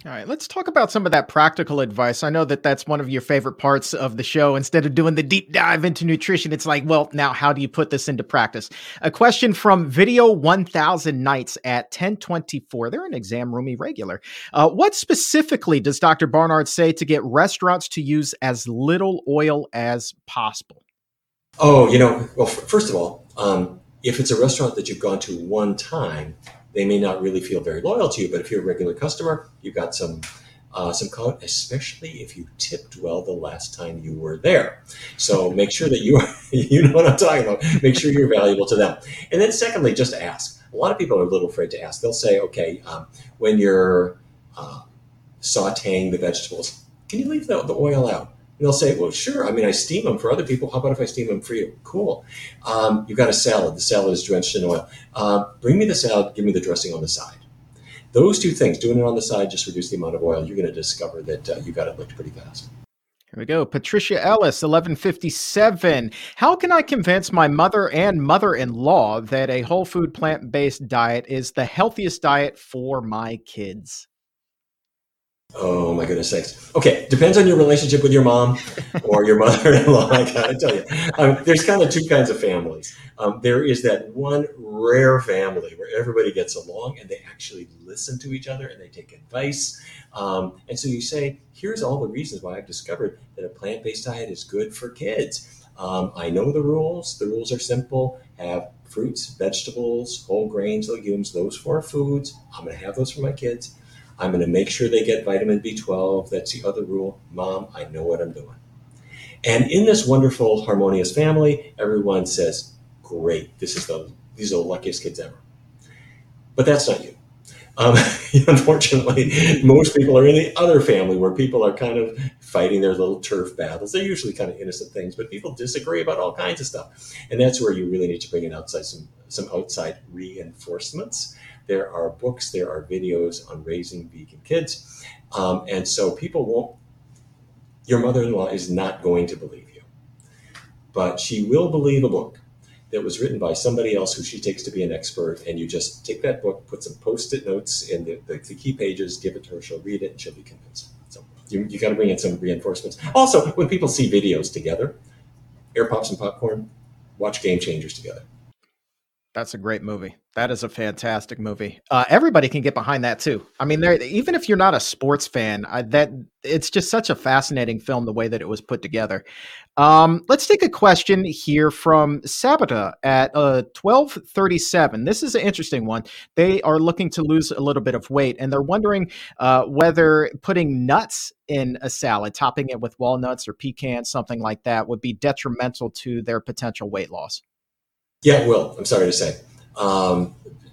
All right, let's talk about some of that practical advice. I know that that's one of your favorite parts of the show. Instead of doing the deep dive into nutrition, it's like, well, now how do you put this into practice? A question from Video 1000 Nights at 1024. They're an Exam Room regular. What specifically does Dr. Barnard say to get restaurants to use as little oil as possible? Oh, you know, well, first of all, if it's a restaurant that you've gone to one time, they may not really feel very loyal to you, but if you're a regular customer, you've got some clout, especially if you tipped well the last time you were there. So make sure that you know what I'm talking about. Make sure you're valuable to them. And then secondly, just ask. A lot of people are a little afraid to ask. They'll say, okay, when you're sauteing the vegetables, can you leave the oil out? And they'll say, well, sure. I mean, I steam them for other people. How about if I steam them for you? Cool. You've got a salad. The salad is drenched in oil. Bring me the salad. Give me the dressing on the side. Those two things, doing it on the side, just reduce the amount of oil. You're going to discover that you got it licked pretty fast. Here we go. Patricia Ellis, 1157. How can I convince my mother and mother-in-law that a whole food plant-based diet is the healthiest diet for my kids? Oh my goodness sakes. Okay, depends on your relationship with your mom or your mother-in-law, I gotta tell you. There's kind of two kinds of families. There is that one rare family where everybody gets along and they actually listen to each other and they take advice. And so you say, here's all the reasons why I've discovered that a plant-based diet is good for kids. I know the rules. The rules are simple. Have fruits, vegetables, whole grains, legumes, those four foods. I'm gonna have those for my kids. I'm going to make sure they get vitamin B12. That's the other rule. Mom, I know what I'm doing. And in this wonderful, harmonious family, everyone says, great, these are the luckiest kids ever. But that's not you. Unfortunately, most people are in the other family where people are kind of fighting their little turf battles. They're usually kind of innocent things, but people disagree about all kinds of stuff. And that's where you really need to bring in some outside reinforcements. There are books, there are videos on raising vegan kids. And so your mother-in-law is not going to believe you, but she will believe a book that was written by somebody else who she takes to be an expert. And you just take that book, put some Post-it notes in the key pages, give it to her, she'll read it, and she'll be convinced. So you got to bring in some reinforcements. Also, when people see videos together, air pops and popcorn, watch Game Changers together. That's a great movie. That is a fantastic movie. Everybody can get behind that too. I mean, even if you're not a sports fan, it's just such a fascinating film, the way that it was put together. Let's take a question here from Sabata at 1237. This is an interesting one. They are looking to lose a little bit of weight, and they're wondering whether putting nuts in a salad, topping it with walnuts or pecans, something like that, would be detrimental to their potential weight loss. Yeah, it will. I'm sorry to say.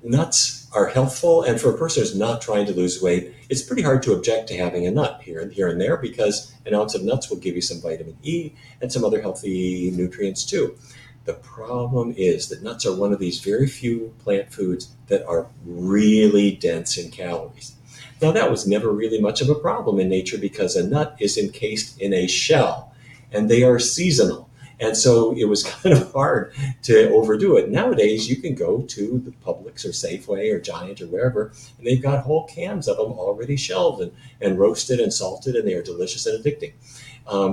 Nuts are healthful, and for a person who's not trying to lose weight, it's pretty hard to object to having a nut here and there, because an ounce of nuts will give you some vitamin E and some other healthy nutrients too. The problem is that nuts are one of these very few plant foods that are really dense in calories. Now, that was never really much of a problem in nature, because a nut is encased in a shell, and they are seasonal. And so it was kind of hard to overdo it. Nowadays, you can go to the Publix or Safeway or Giant or wherever, and they've got whole cans of them already shelled and roasted and salted, and they are delicious and addicting.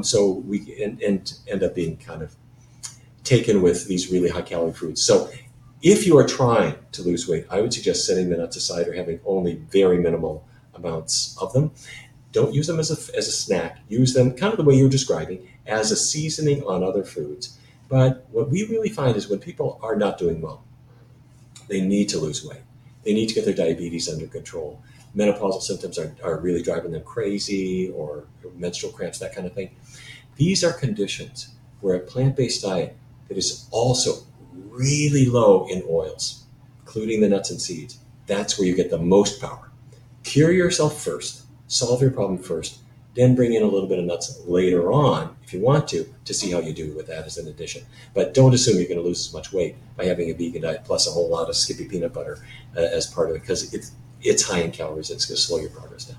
So we end up being kind of taken with these really high-calorie foods. So if you are trying to lose weight, I would suggest setting the nuts aside or having only very minimal amounts of them. Don't use them as a snack. Use them kind of the way you're describing, as a seasoning on other foods. But what we really find is when people are not doing well, they need to lose weight. They need to get their diabetes under control. Menopausal symptoms are really driving them crazy, or menstrual cramps, that kind of thing. These are conditions where a plant-based diet that is also really low in oils, including the nuts and seeds, that's where you get the most power. Cure yourself first, solve your problem first, then bring in a little bit of nuts later on, if you want to see how you do with that as an addition. But don't assume you're going to lose as much weight by having a vegan diet plus a whole lot of Skippy peanut butter as part of it, because it's high in calories. It's going to slow your progress down.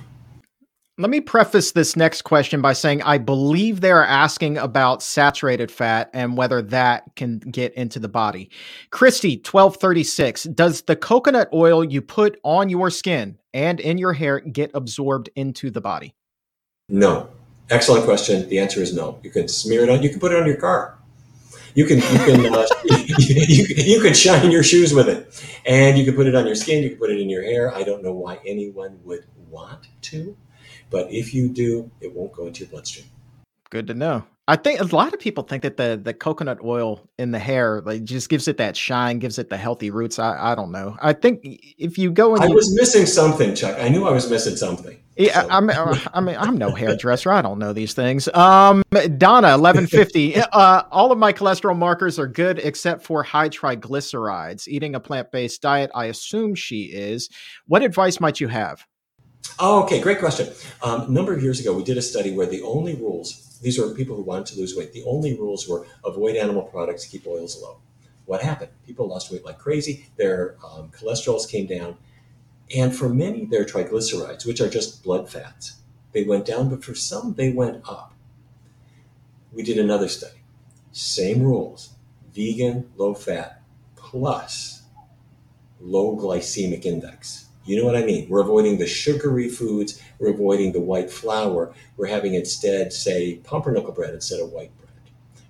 Let me preface this next question by saying I believe they're asking about saturated fat and whether that can get into the body. Christy, 1236, does the coconut oil you put on your skin and in your hair get absorbed into the body? No. Excellent question. The answer is no. You can smear it on. You can put it on your car. You can shine your shoes with it, and you can put it on your skin. You can put it in your hair. I don't know why anyone would want to. But if you do, it won't go into your bloodstream. Good to know. I think a lot of people think that the coconut oil in the hair, like, just gives it that shine, gives it the healthy roots. I don't know. I think if you go and I was missing something, Chuck. I knew I was missing something. Yeah, so. I mean, I'm no hairdresser. I don't know these things. Donna, 1150. All of my cholesterol markers are good except for high triglycerides. Eating a plant-based diet, I assume she is. What advice might you have? Oh, okay. Great question. A number of years ago, we did a study where the only rules, these were people who wanted to lose weight, the only rules were avoid animal products, keep oils low. What happened? People lost weight like crazy. Their cholesterols came down. And for many, their triglycerides, which are just blood fats, they went down, but for some, they went up. We did another study. Same rules, vegan, low fat, plus low glycemic index. You know what I mean? We're avoiding the sugary foods. We're avoiding the white flour. We're having instead, say, pumpernickel bread instead of white bread.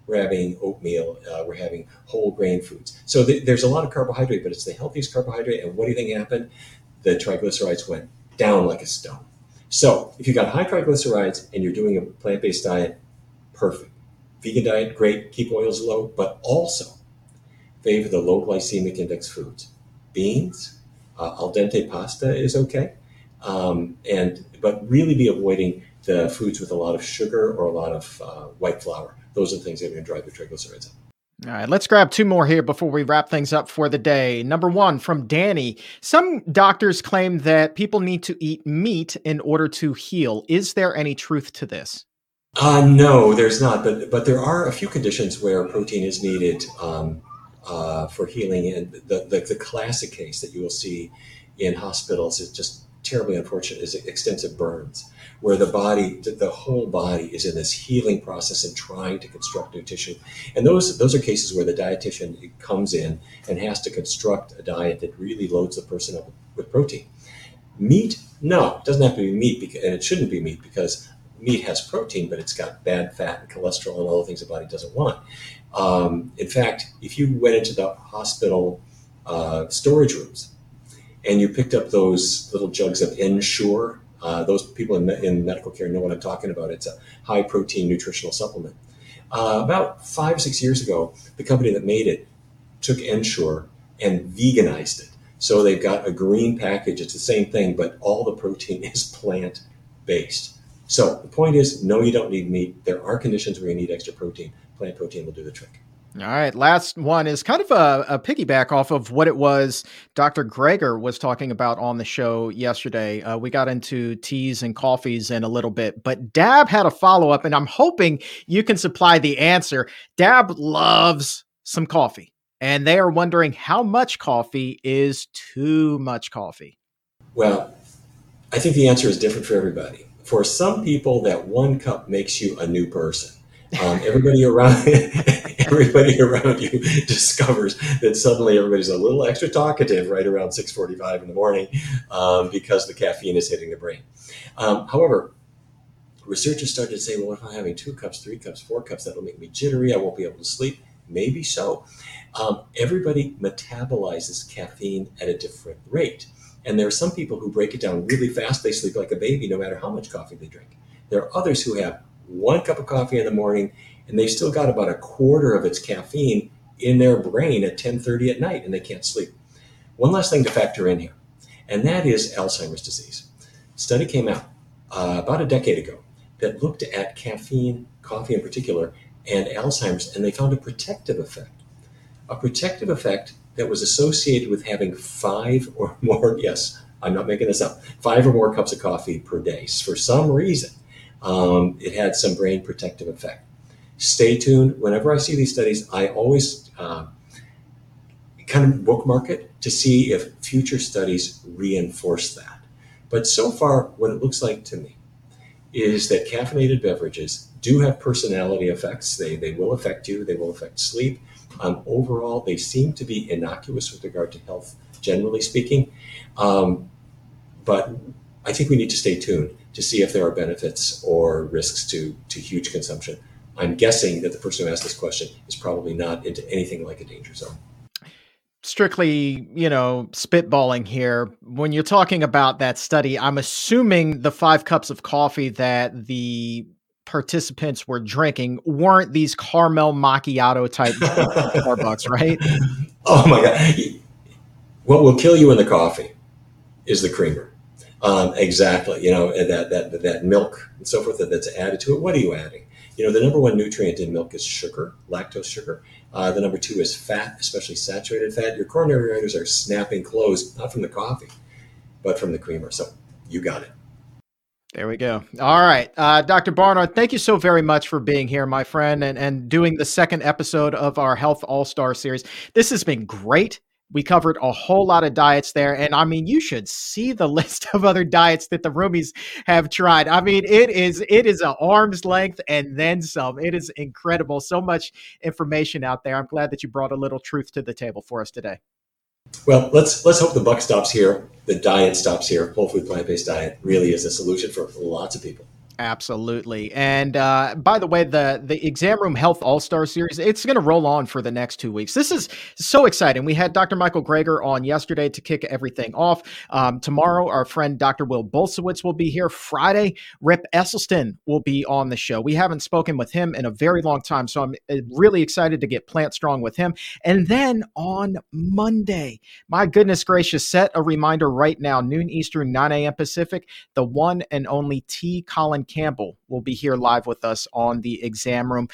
We're having oatmeal. We're having whole grain foods. So there's a lot of carbohydrate, but it's the healthiest carbohydrate. And what do you think happened? The triglycerides went down like a stone. So if you got high triglycerides and you're doing a plant-based diet, perfect. Vegan diet, great. Keep oils low, but also favor the low glycemic index foods. Beans. Al dente pasta is okay, but really be avoiding the foods with a lot of sugar or a lot of white flour. Those are the things that are going to drive your triglycerides up. All right, let's grab two more here before we wrap things up for the day. Number one, from Danny. Some doctors claim that people need to eat meat in order to heal. Is there any truth to this? No, there's not. But there are a few conditions where protein is needed for healing, and the classic case that you will see in hospitals is just terribly unfortunate is extensive burns, where the whole body is in this healing process and trying to construct new tissue. And those are cases where the dietitian comes in and has to construct a diet that really loads the person up with protein. Meat? No, it doesn't have to be meat, and it shouldn't be meat, because meat has protein, but it's got bad fat and cholesterol and all the things the body doesn't want. In fact, if you went into the hospital storage rooms and you picked up those little jugs of Ensure, those people in medical care know what I'm talking about. It's a high protein nutritional supplement. About 5 or 6 years ago, the company that made it took Ensure and veganized it. So they've got a green package. It's the same thing, but all the protein is plant-based. So the point is, no, you don't need meat. There are conditions where you need extra protein. Plant protein will do the trick. All right. Last one is kind of a piggyback off of what it was Dr. Greger was talking about on the show yesterday. We got into teas and coffees in a little bit, but Dab had a follow-up, and I'm hoping you can supply the answer. Dab loves some coffee, and they are wondering how much coffee is too much coffee. Well, I think the answer is different for everybody. For some people, that one cup makes you a new person. Everybody around you discovers that suddenly everybody's a little extra talkative right around 6:45 in the morning because the caffeine is hitting the brain. However, researchers started to say, well, if I'm having 2 cups, 3 cups, 4 cups, that'll make me jittery. I won't be able to sleep. Maybe so. Everybody metabolizes caffeine at a different rate. And there are some people who break it down really fast. They sleep like a baby, no matter how much coffee they drink. There are others who have one cup of coffee in the morning, and they've still got about a quarter of its caffeine in their brain at 10:30 at night, and they can't sleep. One last thing to factor in here, and that is Alzheimer's disease. A study came out about a decade ago that looked at caffeine, coffee in particular, and Alzheimer's, and they found a protective effect that was associated with having five or more, yes, I'm not making this up, five or more cups of coffee per day. For some reason, it had some brain protective effect. Stay tuned. Whenever I see these studies, I always kind of bookmark it to see if future studies reinforce that. But so far, what it looks like to me is that caffeinated beverages do have personality effects. They will affect you. They will affect sleep. Overall, they seem to be innocuous with regard to health, generally speaking. But I think we need to stay tuned to see if there are benefits or risks to huge consumption. I'm guessing that the person who asked this question is probably not into anything like a danger zone. Strictly, spitballing here. When you're talking about that study, I'm assuming the 5 cups of coffee that the participants were drinking weren't these caramel macchiato type Starbucks, right? Oh my God. What will kill you in the coffee is the creamer. Exactly. That milk and so forth that's added to it. What are you adding? The number one nutrient in milk is sugar, lactose sugar. The number two is fat, especially saturated fat. Your coronary arteries are snapping closed, not from the coffee, but from the creamer. So you got it. There we go. All right. Dr. Barnard, thank you so very much for being here, my friend, and doing the second episode of our Health All-Star series. This has been great. We covered a whole lot of diets there. And I mean, you should see the list of other diets that the roomies have tried. I mean, it is an arm's length and then some. It is incredible. So much information out there. I'm glad that you brought a little truth to the table for us today. Well, let's hope the buck stops here. The diet stops here. Whole food, plant-based diet really is a solution for lots of people. Absolutely. And by the way, the Exam Room Health All-Star Series, it's going to roll on for the next 2 weeks. This is so exciting. We had Dr. Michael Greger on yesterday to kick everything off. Tomorrow, our friend Dr. Will Bulsiewicz will be here. Friday, Rip Esselstyn will be on the show. We haven't spoken with him in a very long time, so I'm really excited to get Plant Strong with him. And then on Monday, my goodness gracious, set a reminder right now, noon Eastern, 9 a.m. Pacific, the one and only T. Colin Campbell will be here live with us on the Exam Room.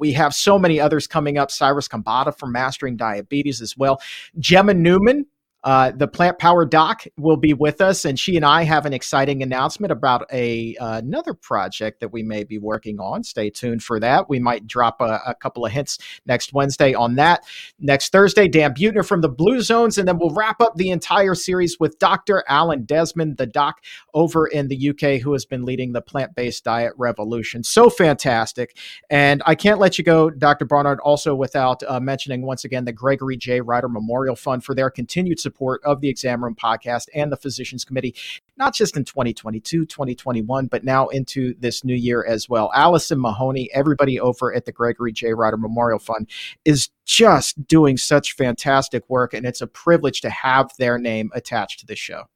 We have so many others coming up. Cyrus Khambatta from Mastering Diabetes as well. Gemma Newman, the Plant Power Doc, will be with us, and she and I have an exciting announcement about another project that we may be working on. Stay tuned for that. We might drop a couple of hints next Wednesday on that. Next Thursday, Dan Buettner from the Blue Zones, and then we'll wrap up the entire series with Dr. Alan Desmond, the doc over in the UK, who has been leading the plant-based diet revolution. So fantastic. And I can't let you go, Dr. Barnard, also without mentioning once again the Gregory J. Ryder Memorial Fund for their continued support of the Exam Room Podcast and the Physicians Committee, not just in 2022, 2021, but now into this new year as well. Allison Mahoney, everybody over at the Gregory J. Ryder Memorial Fund is just doing such fantastic work, and it's a privilege to have their name attached to this show.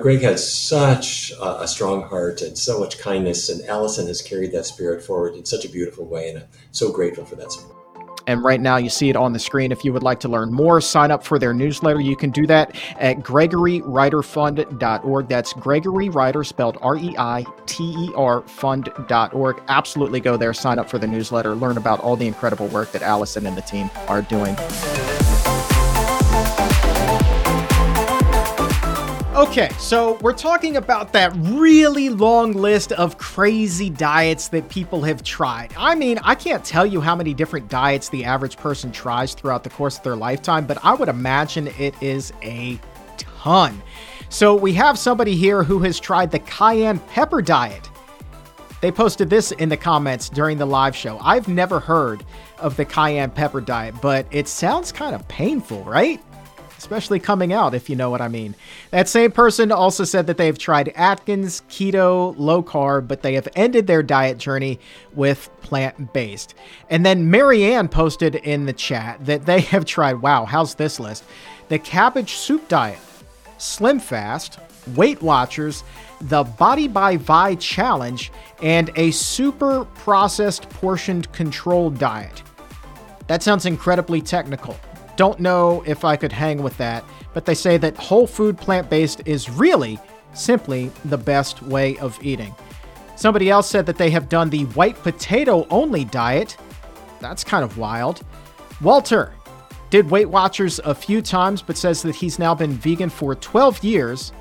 Greg has such a strong heart and so much kindness, and Allison has carried that spirit forward in such a beautiful way, and I'm so grateful for that support. And right now you see it on the screen. If you would like to learn more, sign up for their newsletter. You can do that at gregoryreiterfund.org. That's Gregory Reiter, spelled R-E-I-T-E-R, fund.org. Absolutely go there, sign up for the newsletter, learn about all the incredible work that Allison and the team are doing. Okay, so we're talking about that really long list of crazy diets that people have tried. I mean, I can't tell you how many different diets the average person tries throughout the course of their lifetime, but I would imagine it is a ton. So we have somebody here who has tried the cayenne pepper diet. They posted this in the comments during the live show. I've never heard of the cayenne pepper diet, but it sounds kind of painful, right? Especially coming out, if you know what I mean. That same person also said that they've tried Atkins, keto, low carb, but they have ended their diet journey with plant-based. And then Marianne posted in the chat that they have tried, wow, how's this list? The cabbage soup diet, Slim Fast, Weight Watchers, the Body by Vi Challenge, and a super processed portioned controlled diet. That sounds incredibly technical. Don't know if I could hang with that, but they say that whole food plant-based is really simply the best way of eating. Somebody else said that they have done the white potato only diet. That's kind of wild. Walter did Weight Watchers a few times, but says that he's now been vegan for 12 years.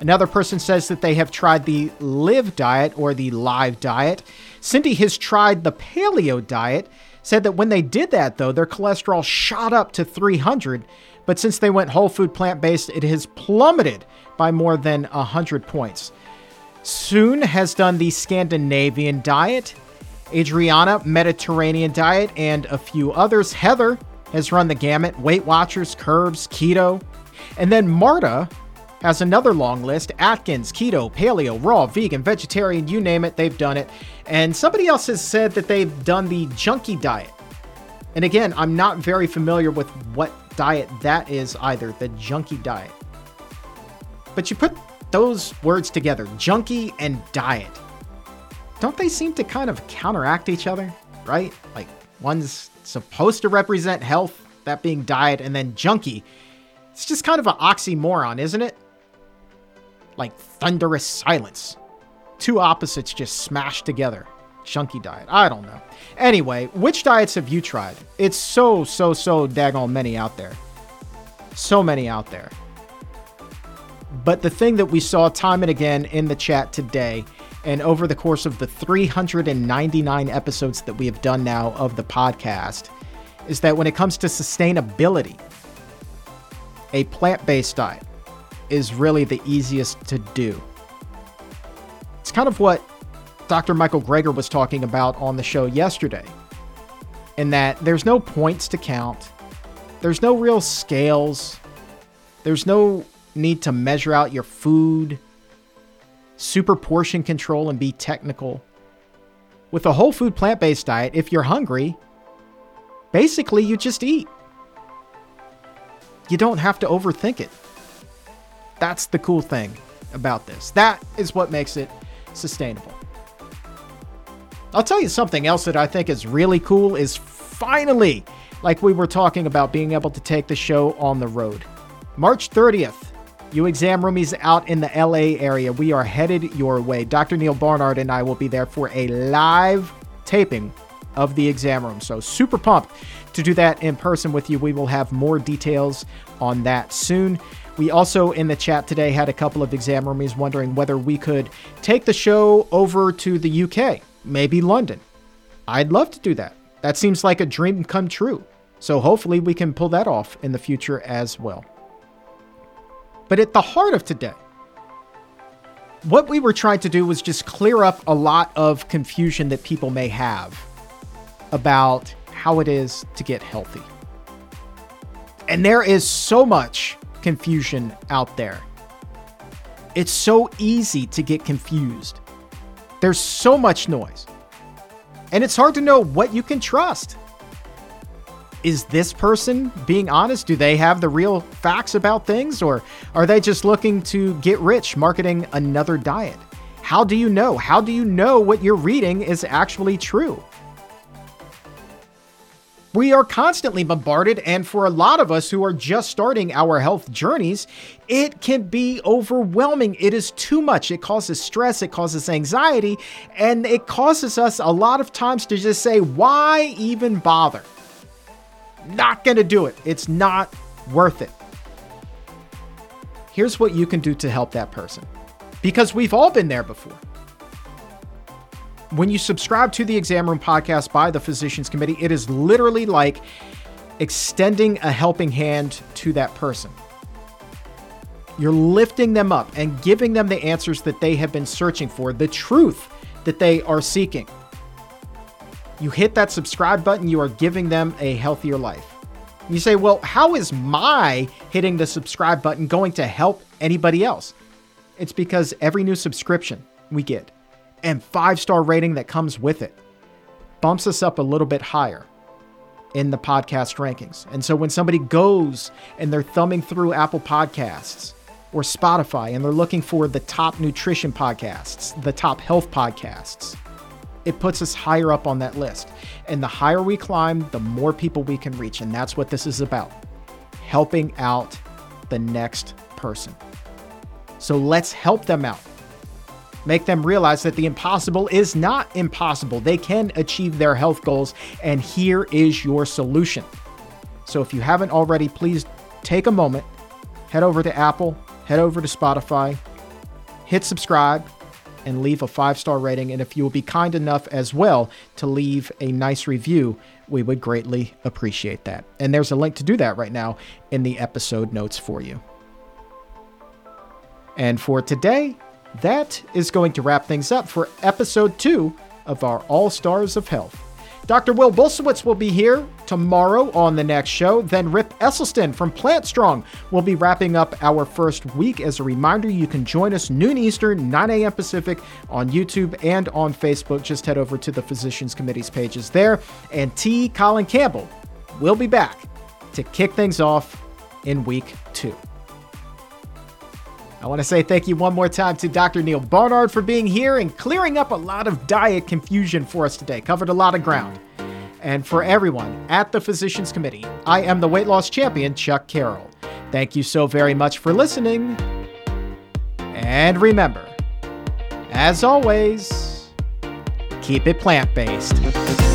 Another person says that they have tried the live diet or the live diet. Cindy has tried the paleo diet, said that when they did that, though, their cholesterol shot up to 300, but since they went whole food plant-based, it has plummeted by more than 100 points. Soon has done the Scandinavian diet, Adriana, Mediterranean diet, and a few others. Heather has run the gamut, Weight Watchers, Curves, Keto. And then Marta has another long list, Atkins, Keto, Paleo, Raw, Vegan, Vegetarian, you name it, they've done it. And somebody else has said that they've done the Junkie diet. And again, I'm not very familiar with what diet that is either, the Junkie diet. But you put those words together, junkie and diet. Don't they seem to kind of counteract each other, right? Like one's supposed to represent health, that being diet, and then junkie. It's just kind of an oxymoron, isn't it? Like thunderous silence. Two opposites just smashed together. Junkie diet. I don't know. Anyway, which diets have you tried? It's so daggone many out there. So many out there. But the thing that we saw time and again in the chat today and over the course of the 399 episodes that we have done now of the podcast is that when it comes to sustainability, a plant-based diet is really the easiest to do. It's kind of what Dr. Michael Greger was talking about on the show yesterday, in that there's no points to count. There's no real scales. There's no need to measure out your food, super portion control, and be technical. With a whole food plant-based diet, if you're hungry, basically you just eat. You don't have to overthink it. That's the cool thing about this. That is what makes it sustainable. I'll tell you something else that I think is really cool is finally, like we were talking about, being able to take the show on the road. March 30th, you exam roomies out in the LA area, we are headed your way. Dr. Neal Barnard and I will be there for a live taping of the exam room. So super pumped to do that in person with you. We will have more details on that soon. We also in the chat today had a couple of exam roomies wondering whether we could take the show over to the UK, maybe London. I'd love to do that. That seems like a dream come true. So hopefully we can pull that off in the future as well. But at the heart of today, what we were trying to do was just clear up a lot of confusion that people may have about how it is to get healthy. And there is so much confusion out there. It's so easy to get confused. There's so much noise. And it's hard to know what you can trust. Is this person being honest? Do they have the real facts about things, or are they just looking to get rich marketing another diet? How do you know? How do you know what you're reading is actually true? We are constantly bombarded, and for a lot of us who are just starting our health journeys, it can be overwhelming. It is too much. It causes stress, it causes anxiety, and it causes us a lot of times to just say, why even bother? Not going to do it. It's not worth it. Here's what you can do to help that person, because we've all been there before. When you subscribe to the Exam Room Podcast by the Physicians Committee, it is literally like extending a helping hand to that person. You're lifting them up and giving them the answers that they have been searching for, the truth that they are seeking. You hit that subscribe button, you are giving them a healthier life. You say, well, how is my hitting the subscribe button going to help anybody else? It's because every new subscription we get and 5-star rating that comes with it bumps us up a little bit higher in the podcast rankings. And so when somebody goes and they're thumbing through Apple Podcasts or Spotify, and they're looking for the top nutrition podcasts, the top health podcasts, it puts us higher up on that list. And the higher we climb, the more people we can reach. And that's what this is about, helping out the next person. So let's help them out. Make them realize that the impossible is not impossible. They can achieve their health goals, and here is your solution. So if you haven't already, please take a moment, head over to Apple, head over to Spotify, hit subscribe, and leave a 5-star rating. And if you will be kind enough as well to leave a nice review, we would greatly appreciate that. And there's a link to do that right now in the episode notes for you. And for today, that is going to wrap things up for episode 2 of our All Stars of Health. Dr. Will Bulsiewicz will be here tomorrow on the next show. Then Rip Esselstyn from Plant Strong will be wrapping up our first week. As a reminder, you can join us noon Eastern, 9 a.m. Pacific on YouTube and on Facebook. Just head over to the Physicians Committee's pages there. And T. Colin Campbell will be back to kick things off in week 2. I want to say thank you one more time to Dr. Neal Barnard for being here and clearing up a lot of diet confusion for us today. Covered a lot of ground. And for everyone at the Physicians Committee, I am the weight loss champion, Chuck Carroll. Thank you so very much for listening. And remember, as always, keep it plant-based.